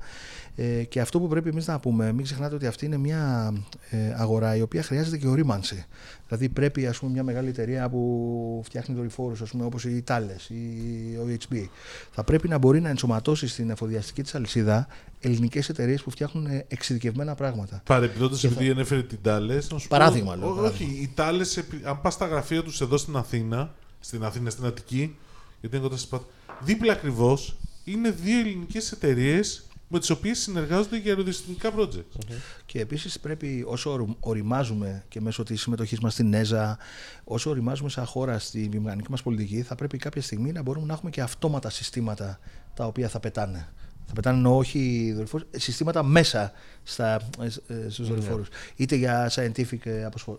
ε, και αυτό που πρέπει εμείς να πούμε, μην ξεχνάτε ότι αυτή είναι μια ε, αγορά η οποία χρειάζεται και ορίμανση. Δηλαδή πρέπει, ας πούμε, μια μεγάλη εταιρεία που φτιάχνει δορυφόρους, ας πούμε, όπως οι Ιτάλες ή ο H P, θα πρέπει να μπορεί να ενσωματώσει στην εφοδιαστική της αλυσίδα ελληνικές εταιρείες που φτιάχνουν εξειδικευμένα πράγματα. Παρεπιπτόντως, επειδή θα... ανέφερε την Ιτάλες. Παράδειγμα, λέω. Όχι, οι Ιτάλες, αν πας στα γραφεία τους εδώ στην Αθήνα, στην Αθήνα, στην Αττική, γιατί είναι κοντά στην Σπάθη, δίπλα ακριβώς είναι δύο ελληνικές εταιρείες με τις οποίες συνεργάζονται για αεροδιστημικά projects. Okay. Και επίσης πρέπει, όσο οριμάζουμε και μέσω της συμμετοχής μας στην ΕΖΑ, όσο οριμάζουμε σαν χώρα στη βιομηχανική μας πολιτική, θα πρέπει κάποια στιγμή να μπορούμε να έχουμε και αυτόματα συστήματα τα οποία θα πετάνε. Θα πετάνε όχι δορυφόρους, συστήματα μέσα στα, στους δορυφόρους. Yeah. Είτε για scientific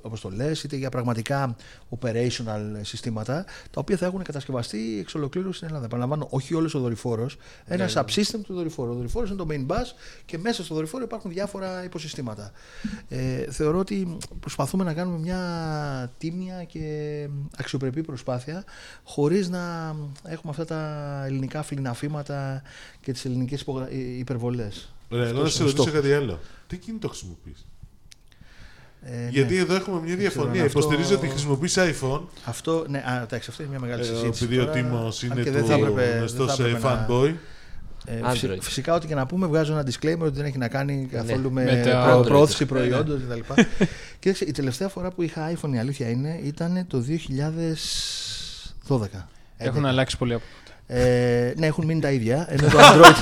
αποστολές, είτε για πραγματικά operational συστήματα, τα οποία θα έχουν κατασκευαστεί εξ ολοκλήρου στην Ελλάδα. Επαναλαμβάνω, όχι όλος ο δορυφόρος, ένα yeah, subsystem yeah. του δορυφόρου. Ο δορυφόρος είναι το main bus και μέσα στο δορυφόρο υπάρχουν διάφορα υποσυστήματα. Ε, θεωρώ ότι προσπαθούμε να κάνουμε μια τίμια και αξιοπρεπή προσπάθεια, χωρίς να έχουμε αυτά τα ελληνικά φλιναφήματα και τις ελληνικές υπερβολές. Ρε, εγώ να σε ρωτήσω κάτι άλλο. Τι κινητό χρησιμοποιείς? Ε, Γιατί ναι. εδώ έχουμε μια διαφωνία. Υποστηρίζω ότι χρησιμοποιείς iPhone. Αυτό, ναι, α, εντάξει, αυτή είναι μια μεγάλη συζήτηση. Επειδή ο Τίμος είναι γνωστός fanboy. Ε, φυσικά, ό,τι και να πούμε, βγάζω ένα disclaimer ότι δεν έχει να κάνει καθόλου ναι, με προ, προώθηση προϊόντος κτλ. Κοίταξε, η τελευταία φορά που είχα iPhone, η αλήθεια είναι, ήταν το δύο χιλιάδες δώδεκα. Έχουν αλλάξει πολύ από τότε. Ε, ναι, έχουν μείνει τα ίδια. Ενώ το Android.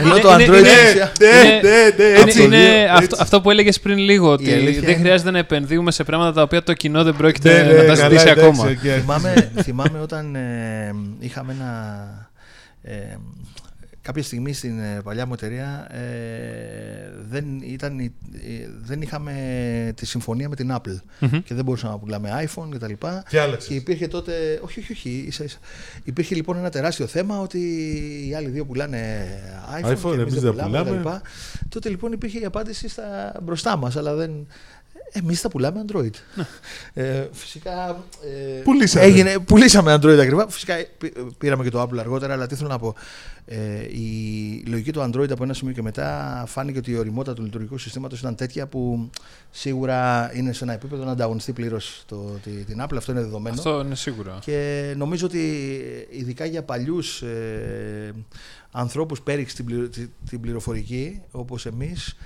Ενώ το Android. Είναι αυτό που έλεγες πριν λίγο, ότι δεν χρειάζεται να επενδύουμε σε πράγματα τα οποία το κοινό δεν πρόκειται να τα ζητήσει ακόμα. Θυμάμαι όταν είχαμε ένα. Κάποια στιγμή στην παλιά μου εταιρεία ε, δεν, ήταν, ε, δεν είχαμε τη συμφωνία με την Apple mm-hmm. και δεν μπορούσαμε να πουλάμε iPhone κτλ. Και, και, και υπήρχε τότε. Όχι, όχι, όχι. Ίσα, ίσα. Υπήρχε λοιπόν ένα τεράστιο θέμα ότι οι άλλοι δύο πουλάνε iPhone, iPhone και εμείς δεν πουλάμε, πουλάμε. κτλ. Τότε λοιπόν υπήρχε η απάντηση στα μπροστά μας, αλλά δεν. Εμείς θα πουλάμε Android. ε, φυσικά. Ε, πουλήσαμε. Έγινε, πουλήσαμε Android ακριβά. Φυσικά πήραμε και το Apple αργότερα, αλλά τι θέλω να πω. Ε, η λογική του Android από ένα σημείο και μετά φάνηκε ότι η ωριμότητα του λειτουργικού συστήματος ήταν τέτοια που σίγουρα είναι σε ένα επίπεδο να ανταγωνιστεί πλήρως την Apple. Αυτό είναι δεδομένο. Αυτό είναι σίγουρα. Και νομίζω ότι ειδικά για παλιούς ε, ανθρώπους πέριξ την, πληρο, την πληροφορική, όπως εμείς.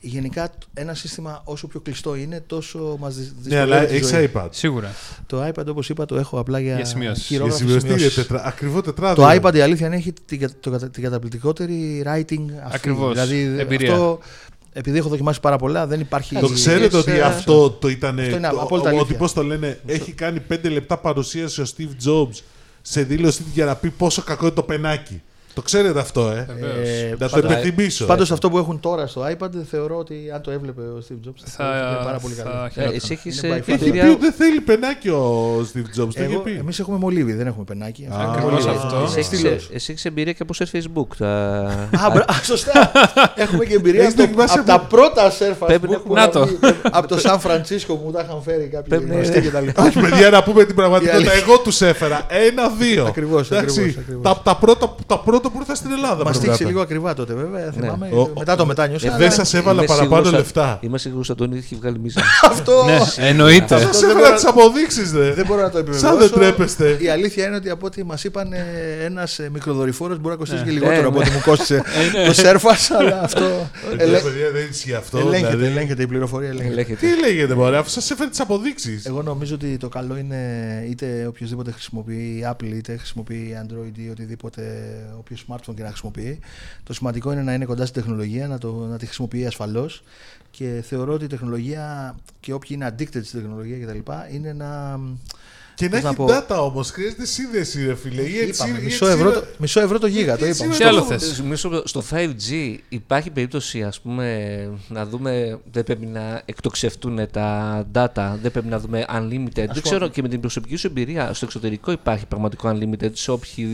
Γενικά, ένα σύστημα όσο πιο κλειστό είναι, τόσο μας δυσκολεύει. Ναι, αλλά έχεις iPad. Σίγουρα. Το iPad, όπως είπα, το έχω απλά για, για σημειώσεις. Για σημειώσεις. Τετρα... Ακριβώς τετράδιο. Το iPad, η αλήθεια είναι, έχει την, το, την καταπληκτικότερη writing. Ακριβώς. Δηλαδή, εμπειρία. Αυτό, επειδή έχω δοκιμάσει πάρα πολλά, δεν υπάρχει... Το ξέρετε ότι ε... αυτό το ήταν... Αυτό είναι, το, ότι πώς το λένε, έχει κάνει πέντε λεπτά παρουσίαση ο Steve Jobs σε δήλωση για να πει πόσο κακό είναι το πενάκι. Το ξέρετε αυτό, ε. ε να το υπενθυμίσω. Πάντως, αυτό που έχουν τώρα στο iPad θεωρώ ότι αν το έβλεπε ο Steve Jobs θα, θα ήταν πάρα πολύ καλό. Ε, εσύ έχεις πει ότι δεν θέλει πενάκι ο Steve Jobs. Εγώ, το εμείς έχουμε μολύβι, δεν έχουμε πενάκι. Ακριβώς αυτό. Εσύ έχεις εμπειρία και από σε Facebook. Α, σωστά. Έχουμε και εμπειρία από τα πρώτα σερφ Facebook. Από το Σαν Φρανσίσκο που μου τα είχαν φέρει κάποιοι γνωστοί κτλ. Όχι, παιδιά, να πούμε την πραγματικότητα. Εγώ τους έφερα ένα-δύο. Ακριβώς. Τα πρώτα πρώτο που ήρθα στην Ελλάδα. Μας στήξε λίγο ακριβά τότε, βέβαια. Ναι. Θυμάμαι, ο, μετά το μετάνιωσα. Δεν σας έβαλα παραπάνω λεφτά. Είμαι σίγουρος ότι τον είχε βγάλει μίζα. Αυτό! Εννοείται. Σας έβαλα τις αποδείξεις, δε. Δεν μπορώ να το επιβεβαιώσω. Σαν δεν τρέπεστε. Η αλήθεια είναι ότι από ό,τι μας είπαν, ένας μικροδορυφόρος μπορεί να κοστίσει και λιγότερο από ό,τι μου κόστισε το Σέρφας, αλλά αυτό. Δεν ισχύει αυτό. Ελέγχεται η πληροφορία. Τι λέγεται, μωρέ, αφού σας έφερε τις αποδείξεις. Εγώ νομίζω ότι το καλό είναι είτε οποιοδήποτε χρησιμοποιεί Apple, είτε χρησιμοποιεί Android ή οτιδήποτε, όποιο smartphone και να χρησιμοποιεί. Το σημαντικό είναι να είναι κοντά στην τεχνολογία, να, το, να τη χρησιμοποιεί ασφαλώς. Και θεωρώ ότι η τεχνολογία και όποιοι είναι addicted στη τεχνολογία κτλ. Είναι να. Και να έχει πω... data όμως, χρειάζεται σύνδεση, ρε φίλε. Μισό ευρώ το γίγα, το είπαμε. Τι άλλο θες. Στο φάιβ τζι υπάρχει περίπτωση, ας πούμε, να δούμε, δεν πρέπει να εκτοξευτούν τα data, δεν πρέπει να δούμε unlimited. Δεν ξέρω, και με την προσωπική σου εμπειρία, στο εξωτερικό υπάρχει πραγματικό unlimited, σε όποιο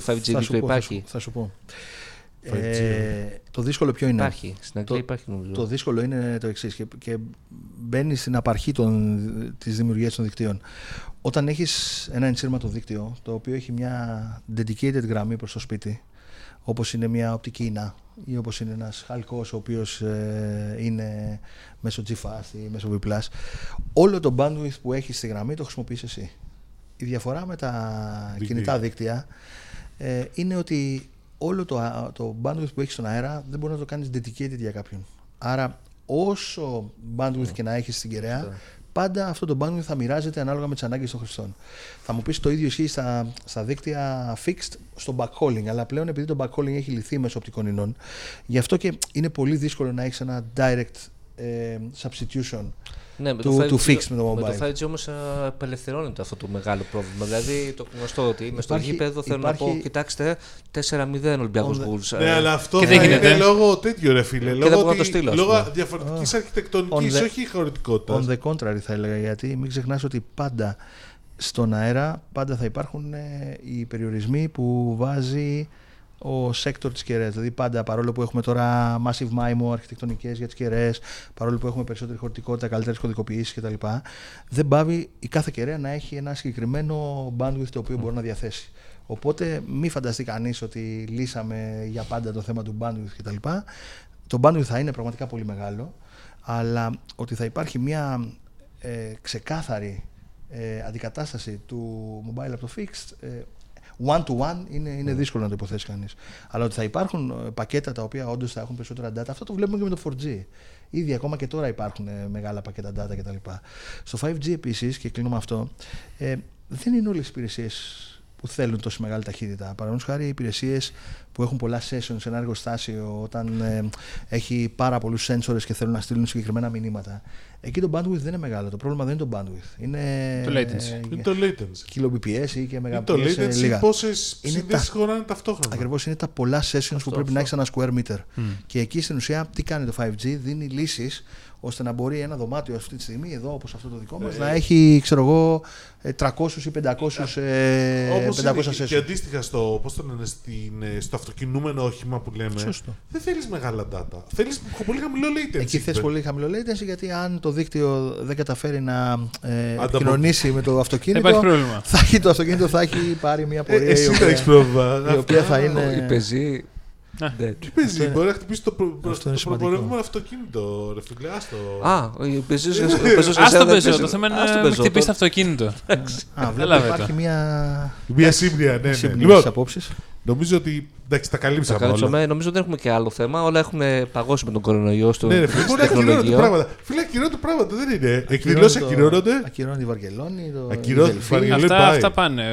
φάιβ τζι δίκτυο υπάρχει. Θα σου πω. Ε, το δύσκολο ποιο είναι. Υπάρχει, στην Αγγλία υπάρχει νομίζω. Το δύσκολο είναι το εξής και, και μπαίνει στην απαρχή των, της δημιουργίας των δικτύων. Όταν έχεις ένα ενσύρματο δίκτυο το οποίο έχει μια dedicated γραμμή προς το σπίτι, όπως είναι μια οπτική ινά ή όπως είναι ένας χαλκός ο οποίος ε, είναι μέσω G-Fast ή μέσω V+, όλο το bandwidth που έχεις στη γραμμή το χρησιμοποιείς εσύ. Η διαφορά με τα Δίκτυ. κινητά δίκτυα ε, είναι ότι όλο το, το bandwidth που έχεις στον αέρα δεν μπορεί να το κάνεις dedicated για κάποιον. Άρα όσο bandwidth yeah. και να έχεις στην κεραία, yeah. πάντα αυτό το bandwidth θα μοιράζεται ανάλογα με τις ανάγκες των χρηστών. Θα μου πεις το ίδιο ισχύει στα, στα δίκτυα fixed, στο backhauling, αλλά πλέον επειδή το backhauling έχει λυθεί μέσω οπτικών ινών, γι' αυτό και είναι πολύ δύσκολο να έχεις ένα direct ε, substitution. Ναι, με του, το φάιβ τζι, του fix με το mobile. Με το φάιβ τζι όμως απελευθερώνεται αυτό το μεγάλο πρόβλημα. Δηλαδή το γνωστό ότι είμαι στο γήπεδο, θέλω υπάρχει... να πω: κοιτάξτε, τέσσερα μηδέν Ολυμπιακός Γκουλς. Ναι, αλλά αυτό και δεν είναι λόγω τέτοιου ρε φίλε. Λόγω, ότι... το στείλω, λόγω διαφορετικής oh. αρχιτεκτονικής, the... όχι χωρητικότητας. On the contrary θα έλεγα, γιατί μην ξεχνάς ότι πάντα στον αέρα πάντα θα υπάρχουν ε, οι περιορισμοί που βάζει ο sector της κεραίας. Δηλαδή, πάντα παρόλο που έχουμε τώρα massive MIMO αρχιτεκτονικές για τις κεραίες, παρόλο που έχουμε περισσότερη χωρητικότητα, καλύτερες κωδικοποιήσεις κτλ., δεν πάβει η κάθε κεραία να έχει ένα συγκεκριμένο bandwidth το οποίο mm. μπορεί να διαθέσει. Οπότε, μη φανταστεί κανείς ότι λύσαμε για πάντα το θέμα του bandwidth κτλ. Το bandwidth θα είναι πραγματικά πολύ μεγάλο, αλλά ότι θα υπάρχει μια ε, ξεκάθαρη ε, αντικατάσταση του mobile από το fixed. Ε, One to one είναι, είναι mm. δύσκολο να το υποθέσει κανείς. Αλλά ότι θα υπάρχουν πακέτα τα οποία όντως θα έχουν περισσότερα data, αυτό το βλέπουμε και με το φορ τζι. Ήδη ακόμα και τώρα υπάρχουν μεγάλα πακέτα data κτλ. Στο φάιβ τζι επίσης, και κλείνω με αυτό, ε, δεν είναι όλες οι υπηρεσίες που θέλουν τόση μεγάλη ταχύτητα. Παραδείγματος χάρη, οι υπηρεσίες που έχουν πολλά sessions σε ένα εργοστάσιο, όταν ε, έχει πάρα πολλούς sensors και θέλουν να στείλουν συγκεκριμένα μηνύματα. Εκεί το bandwidth δεν είναι μεγάλο. Το πρόβλημα δεν είναι το bandwidth. Είναι το latency. Είναι το latency. Κιλο-μπι πι ες ή και μεγαπι πι ες. Είναι το latency. Πόσες συνδέσεις χωράνε ταυτόχρονα. Ακριβώς, είναι τα πολλά sessions αυτό, που πρέπει αυτό. να έχεις ένα square meter. Mm. Και εκεί στην ουσία τι κάνει το φάιβ τζι, δίνει λύσεις ώστε να μπορεί ένα δωμάτιο αυτή τη στιγμή, εδώ όπως αυτό το δικό μας, ε, να έχει ξέρω εγώ τριακόσιους ή πεντακόσιους ε, sessions. Και αντίστοιχα στο, πώς το λένε, στην, στο αυτοκινούμενο όχημα που λέμε, Σωστό. δεν θέλεις μεγάλα data. Θέλεις πολύ χαμηλό latency. Εκεί θες πολύ χαμηλό latency, γιατί αν το δίκτυο δεν καταφέρει να ε, επικοινωνήσει με το αυτοκίνητο, θα έχει, το αυτοκίνητο θα έχει πάρει μια πορεία. Ε, εσύ η, οποία, πρόβλημα, η οποία θα είναι. Η πεζή. Τι παίζει, μπορεί να χτυπήσει το προπορευμένο αυτοκίνητο, ρε φίλε, άστο. Α, άστο παίζω, το θέμα είναι να χτυπήσει το αυτοκίνητο. Α, βλέπω, υπάρχει μια... Μια σύμπνοια, ναι, ναι. Λοιπόν, νομίζω ότι εντάξει, τα καλύψαμε όλα. Νομίζω ότι δεν έχουμε και άλλο θέμα, όλα έχουν παγώσει με τον κορονοϊό στο τεχνολογείο. Ναι, μπορεί να ακυρώνονται πράγματα. Φίλε, ακυρώνονται πράγματα, δεν είναι. Εκδηλώσεις ακυρώνονται. Ακυρώνει η Βαρκελόνη, η Βαρκελόνη. Αυτά πάνε.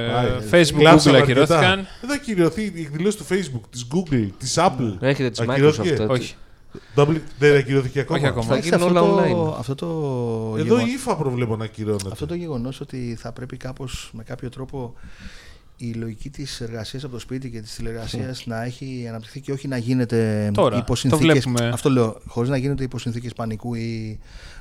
Facebook, Google ακυρώθηκαν. Δεν θα ακυρωθεί η εκδηλώση του Facebook, της Google, της Apple. Έχετε τις Microsoft. Όχι. Δεν ακυρώθηκε ακόμα. Θα γίνει όλα online. Εδώ η ΙΦΑ προβλέπω να ακυρώνεται. Αυτό το γεγονός ότι θα πρέπει κάπως με κάποιο τρόπο η λογική της εργασίας από το σπίτι και της τηλεργασίας mm. να έχει αναπτυχθεί και όχι να γίνεται τώρα, υποσυνθήκες, αυτό λέω, χωρίς να γίνεται υποσυνθήκες πανικού ή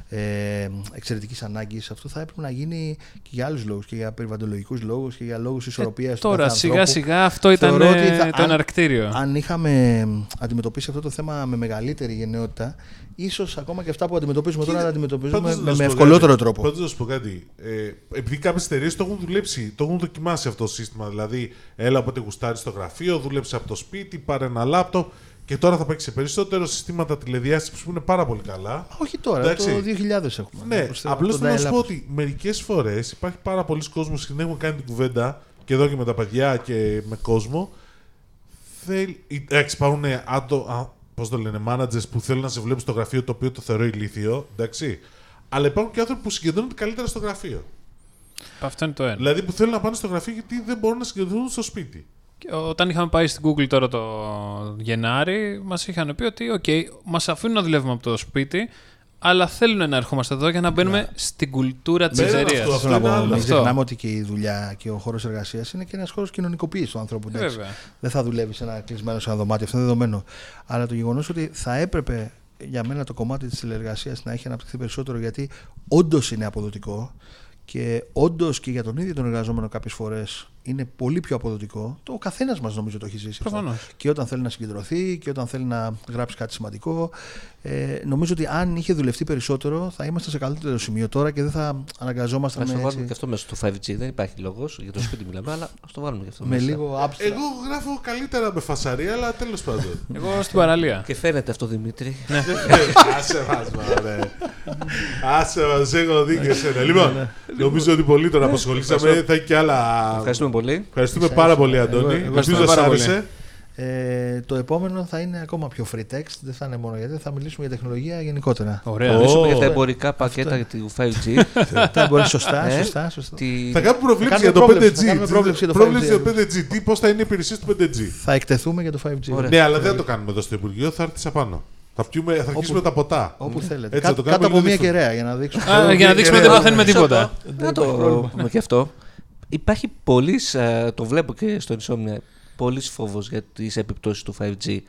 ε, εξαιρετικής ανάγκης. Αυτό θα έπρεπε να γίνει και για άλλους λόγους, και για περιβαλλοντολογικούς λόγους και για λόγους ισορροπίας ε, του τώρα, σιγά ανθρώπου. Σιγά αυτό ήταν θα, το εναρκτήριο. Αν, αν είχαμε αντιμετωπίσει αυτό το θέμα με μεγαλύτερη γενναιότητα, ίσως ακόμα και αυτά που αντιμετωπίζουμε και τώρα να αντιμετωπίζουμε με, με ευκολότερο τρόπο. Πάντως να σου πω κάτι, ε, επειδή κάποιες εταιρείες το έχουν δουλέψει, το έχουν δοκιμάσει αυτό το σύστημα αποτέλεσμα. Δηλαδή, έλα από τη γουστάρι στο γραφείο, δούλεψε από το σπίτι, πάρε ένα λάπτοπ και τώρα θα παίξει περισσότερο συστήματα τηλεδιάσκεψης που είναι πάρα πολύ καλά. Όχι τώρα, εντάξει, το δύο χιλιάδες έχουμε. Ναι, απλώς θέλω να σου πω ότι μερικές φορές υπάρχει πάρα πολλοί κόσμος, την έχουμε κάνει την κουβέντα και εδώ και με τα παιδιά και με κόσμο. Θέλ... Εντάξει, υπάρχουν άτομα. Πώς το λένε, managers που θέλουν να σε βλέπουν στο γραφείο, το οποίο το θεωρώ ηλίθιο, εντάξει. Αλλά υπάρχουν και άνθρωποι που συγκεντρώνονται καλύτερα στο γραφείο. Αυτό είναι το ένα. Δηλαδή που θέλουν να πάνε στο γραφείο γιατί δεν μπορούν να συγκεντρώνονται στο σπίτι. Και όταν είχαμε πάει στην Google τώρα το Γενάρη, μας είχαν πει ότι okay, μας αφήνουν να δουλεύουμε από το σπίτι, αλλά θέλουν να ερχόμαστε εδώ για να μπαίνουμε ναι. στην κουλτούρα της εταιρείας. Αυτό θέλω να πω. Μην ξεχνάμε ότι και η δουλειά και ο χώρος εργασίας είναι και ένας χώρος κοινωνικοποίησης του ανθρώπου. Δεν θα δουλεύεις ένα κλεισμένο σε ένα δωμάτιο, αυτό είναι δεδομένο. Αλλά το γεγονός ότι θα έπρεπε για μένα το κομμάτι της τηλεεργασίας να έχει αναπτυχθεί περισσότερο, γιατί όντως είναι αποδοτικό και όντως και για τον ίδιο τον εργαζόμενο κάποιες φορές είναι πολύ πιο αποδοτικό. Το ο καθένας μας νομίζω το έχει ζήσει. Προφανώς. Και όταν θέλει να συγκεντρωθεί και όταν θέλει να γράψει κάτι σημαντικό. Ε, νομίζω ότι αν είχε δουλευτεί περισσότερο θα ήμασταν σε καλύτερο σημείο τώρα και δεν θα αναγκαζόμασταν να. Να το βάλουμε και αυτό μέσα στο φάιβ τζι. Δεν υπάρχει λόγος για το σπίτι μιλάμε, αλλά ας το βάλουμε και αυτό μέσα. Με λίγο άψη. Εγώ γράφω καλύτερα με φασαρία, αλλά τέλος πάντων. Εγώ στην παραλία. Και φαίνεται αυτό, Δημήτρη. Άσε μας, μωρέ. Άσε μας, έχω δίκιο εσένα. Λοιπόν, νομίζω ότι πολύ τον απασχολήσαμε. Θα έχει και άλλα. Πολύ. Ευχαριστούμε πάρα έσω. πολύ, Αντώνη. Ευχαριστούμε πάρα πολύ. Ε, το επόμενο θα είναι ακόμα πιο free text. Δεν θα είναι μόνο γιατί θα μιλήσουμε για τεχνολογία γενικότερα. Ωραία. Θα μιλήσουμε oh. για τα εμπορικά πακέτα του φάιβ τζι. Τα εμπορικά, σωστά, σωστά, σωστά. Τι... Θα κάνουμε προβλέψεις για το πέντε τζι. Προβλέψεις για το πέντε τζι. Πώς θα είναι οι υπηρεσίες του πέντε τζι. Θα εκτεθούμε για το φάιβ τζι. Ωραία. Ναι, αλλά δεν θα το κάνουμε εδώ στο Υπουργείο, θα έρθει απάνω. Θα αρχίσουμε τα ποτά. Όπου θέλετε. Κάτω από μία κεραία για να δείξουμε. Για να δείξουμε ότι δεν μαθαίνουμε τίποτα. Δεν το πρόβλημα και αυτό. Υπάρχει πολλής, το βλέπω και στο Insomnia, πολλής φόβος για τις επιπτώσεις του φάιβ τζι,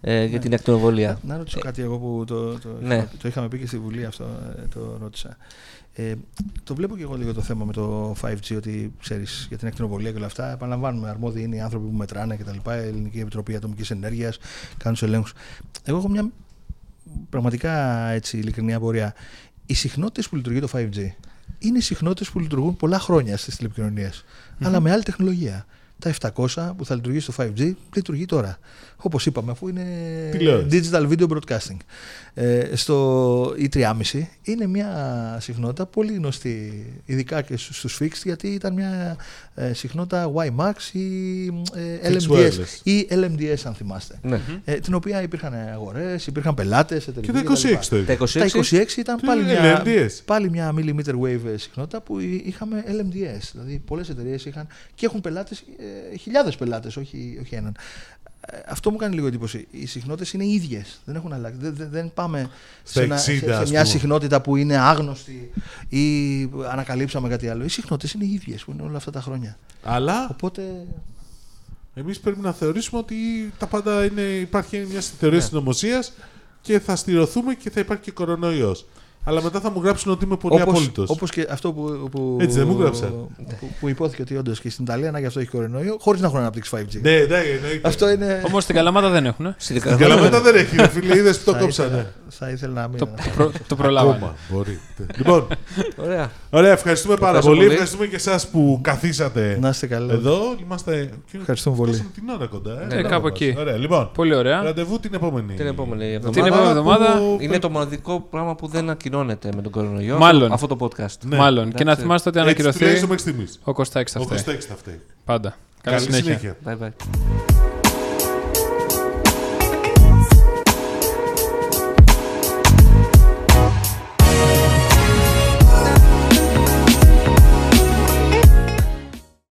ε, για ναι. την ακτινοβολία. Να, να ρωτήσω κάτι εγώ που το, το, ναι. είχα, το είχαμε πει και στη Βουλή αυτό, το ρώτησα. Ε, το βλέπω και εγώ λίγο το θέμα με το φάιβ τζι, ότι ξέρεις για την ακτινοβολία και όλα αυτά. Επαναλαμβάνουμε, αρμόδιοι είναι οι άνθρωποι που μετράνε κτλ. Η Ελληνική Επιτροπή Ατομικής Ενέργειας, κάνουν τους ελέγχους. Εγώ έχω μια πραγματικά έτσι, ειλικρινή απορία. Οι συχνότητες που λειτουργεί το φάιβ τζι είναι συχνότητες που λειτουργούν πολλά χρόνια στις τηλεπικοινωνίες, mm-hmm. αλλά με άλλη τεχνολογία. Τα επτακόσια που θα λειτουργεί στο φάιβ τζι λειτουργεί τώρα. Όπως είπαμε, αφού είναι digital video broadcasting. Ε, στο τρία κόμμα πέντε είναι μια συχνότητα πολύ γνωστή, ειδικά και στους fixed, γιατί ήταν μια ε, συχνότητα WiMAX ή ε, LMDS, ή LMDS αν θυμάστε. Ναι. Ε, την οποία υπήρχαν αγορές, υπήρχαν πελάτες. Και τα είκοσι έξι το Τα είκοσι έξι ήταν πάλι μια, πάλι μια millimeter wave συχνότητα που είχαμε ελ εμ ντι ες. Δηλαδή πολλές εταιρείες είχαν και έχουν πελάτες. Χιλιάδες πελάτες, όχι, όχι έναν. Αυτό μου κάνει λίγο εντύπωση. Οι συχνότητες είναι ίδιες. Δεν έχουν αλλάξει. Δεν, δεν πάμε σε, ένα, εξήντα, σε, σε μια συχνότητα που είναι άγνωστη ή ανακαλύψαμε κάτι άλλο. Οι συχνότητες είναι ίδιες που είναι όλα αυτά τα χρόνια. Αλλά. Οπότε. Εμείς πρέπει να θεωρήσουμε ότι τα πάντα είναι. Υπάρχει μια θεωρία συνωμοσίας και θα στηρωθούμε και θα υπάρχει και κορονοϊός. Αλλά μετά θα μου γράψουν ότι είμαι πολύ απόλυτος. Όπως και αυτό που, που, έτσι, δεν μου που, που υπόθηκε ότι όντως και στην Ιταλία να γι' αυτό έχει κορονοϊό, χωρίς να έχουν αναπτύξει φάιβ τζι. Ναι, ναι, ναι. Είναι... Όμως στην Καλαμάτα δεν έχουν. Ε? Στην Καλαμάτα δεν έχει. Φίλοι, είδες που το κόψανε. Θα ήθελα να μην. Το, προ, το προλάβαμε. Μπορεί. Λοιπόν. Ωραία. Ωραία, ευχαριστούμε πάρα πολύ. πολύ. Ευχαριστούμε και εσάς που καθίσατε εδώ. Είμαστε. Ευχαριστούμε πολύ. Είμαστε την ώρα κοντά. Ναι, κάπου εκεί. Πολύ ωραία. Ραντεβού την επόμενη εβδομάδα. Είναι το μοναδικό πράγμα που δεν ακοινώνει. Με τον κορονοϊό, μάλλον. Αυτό το podcast. Ναι. Μάλλον. Εντάξει. Και να θυμάστε ότι ανακοινωθεί. Ο Κωστάκης θα φταίει. Πάντα. Καλή, Καλή συνέχεια. συνέχεια. Bye bye.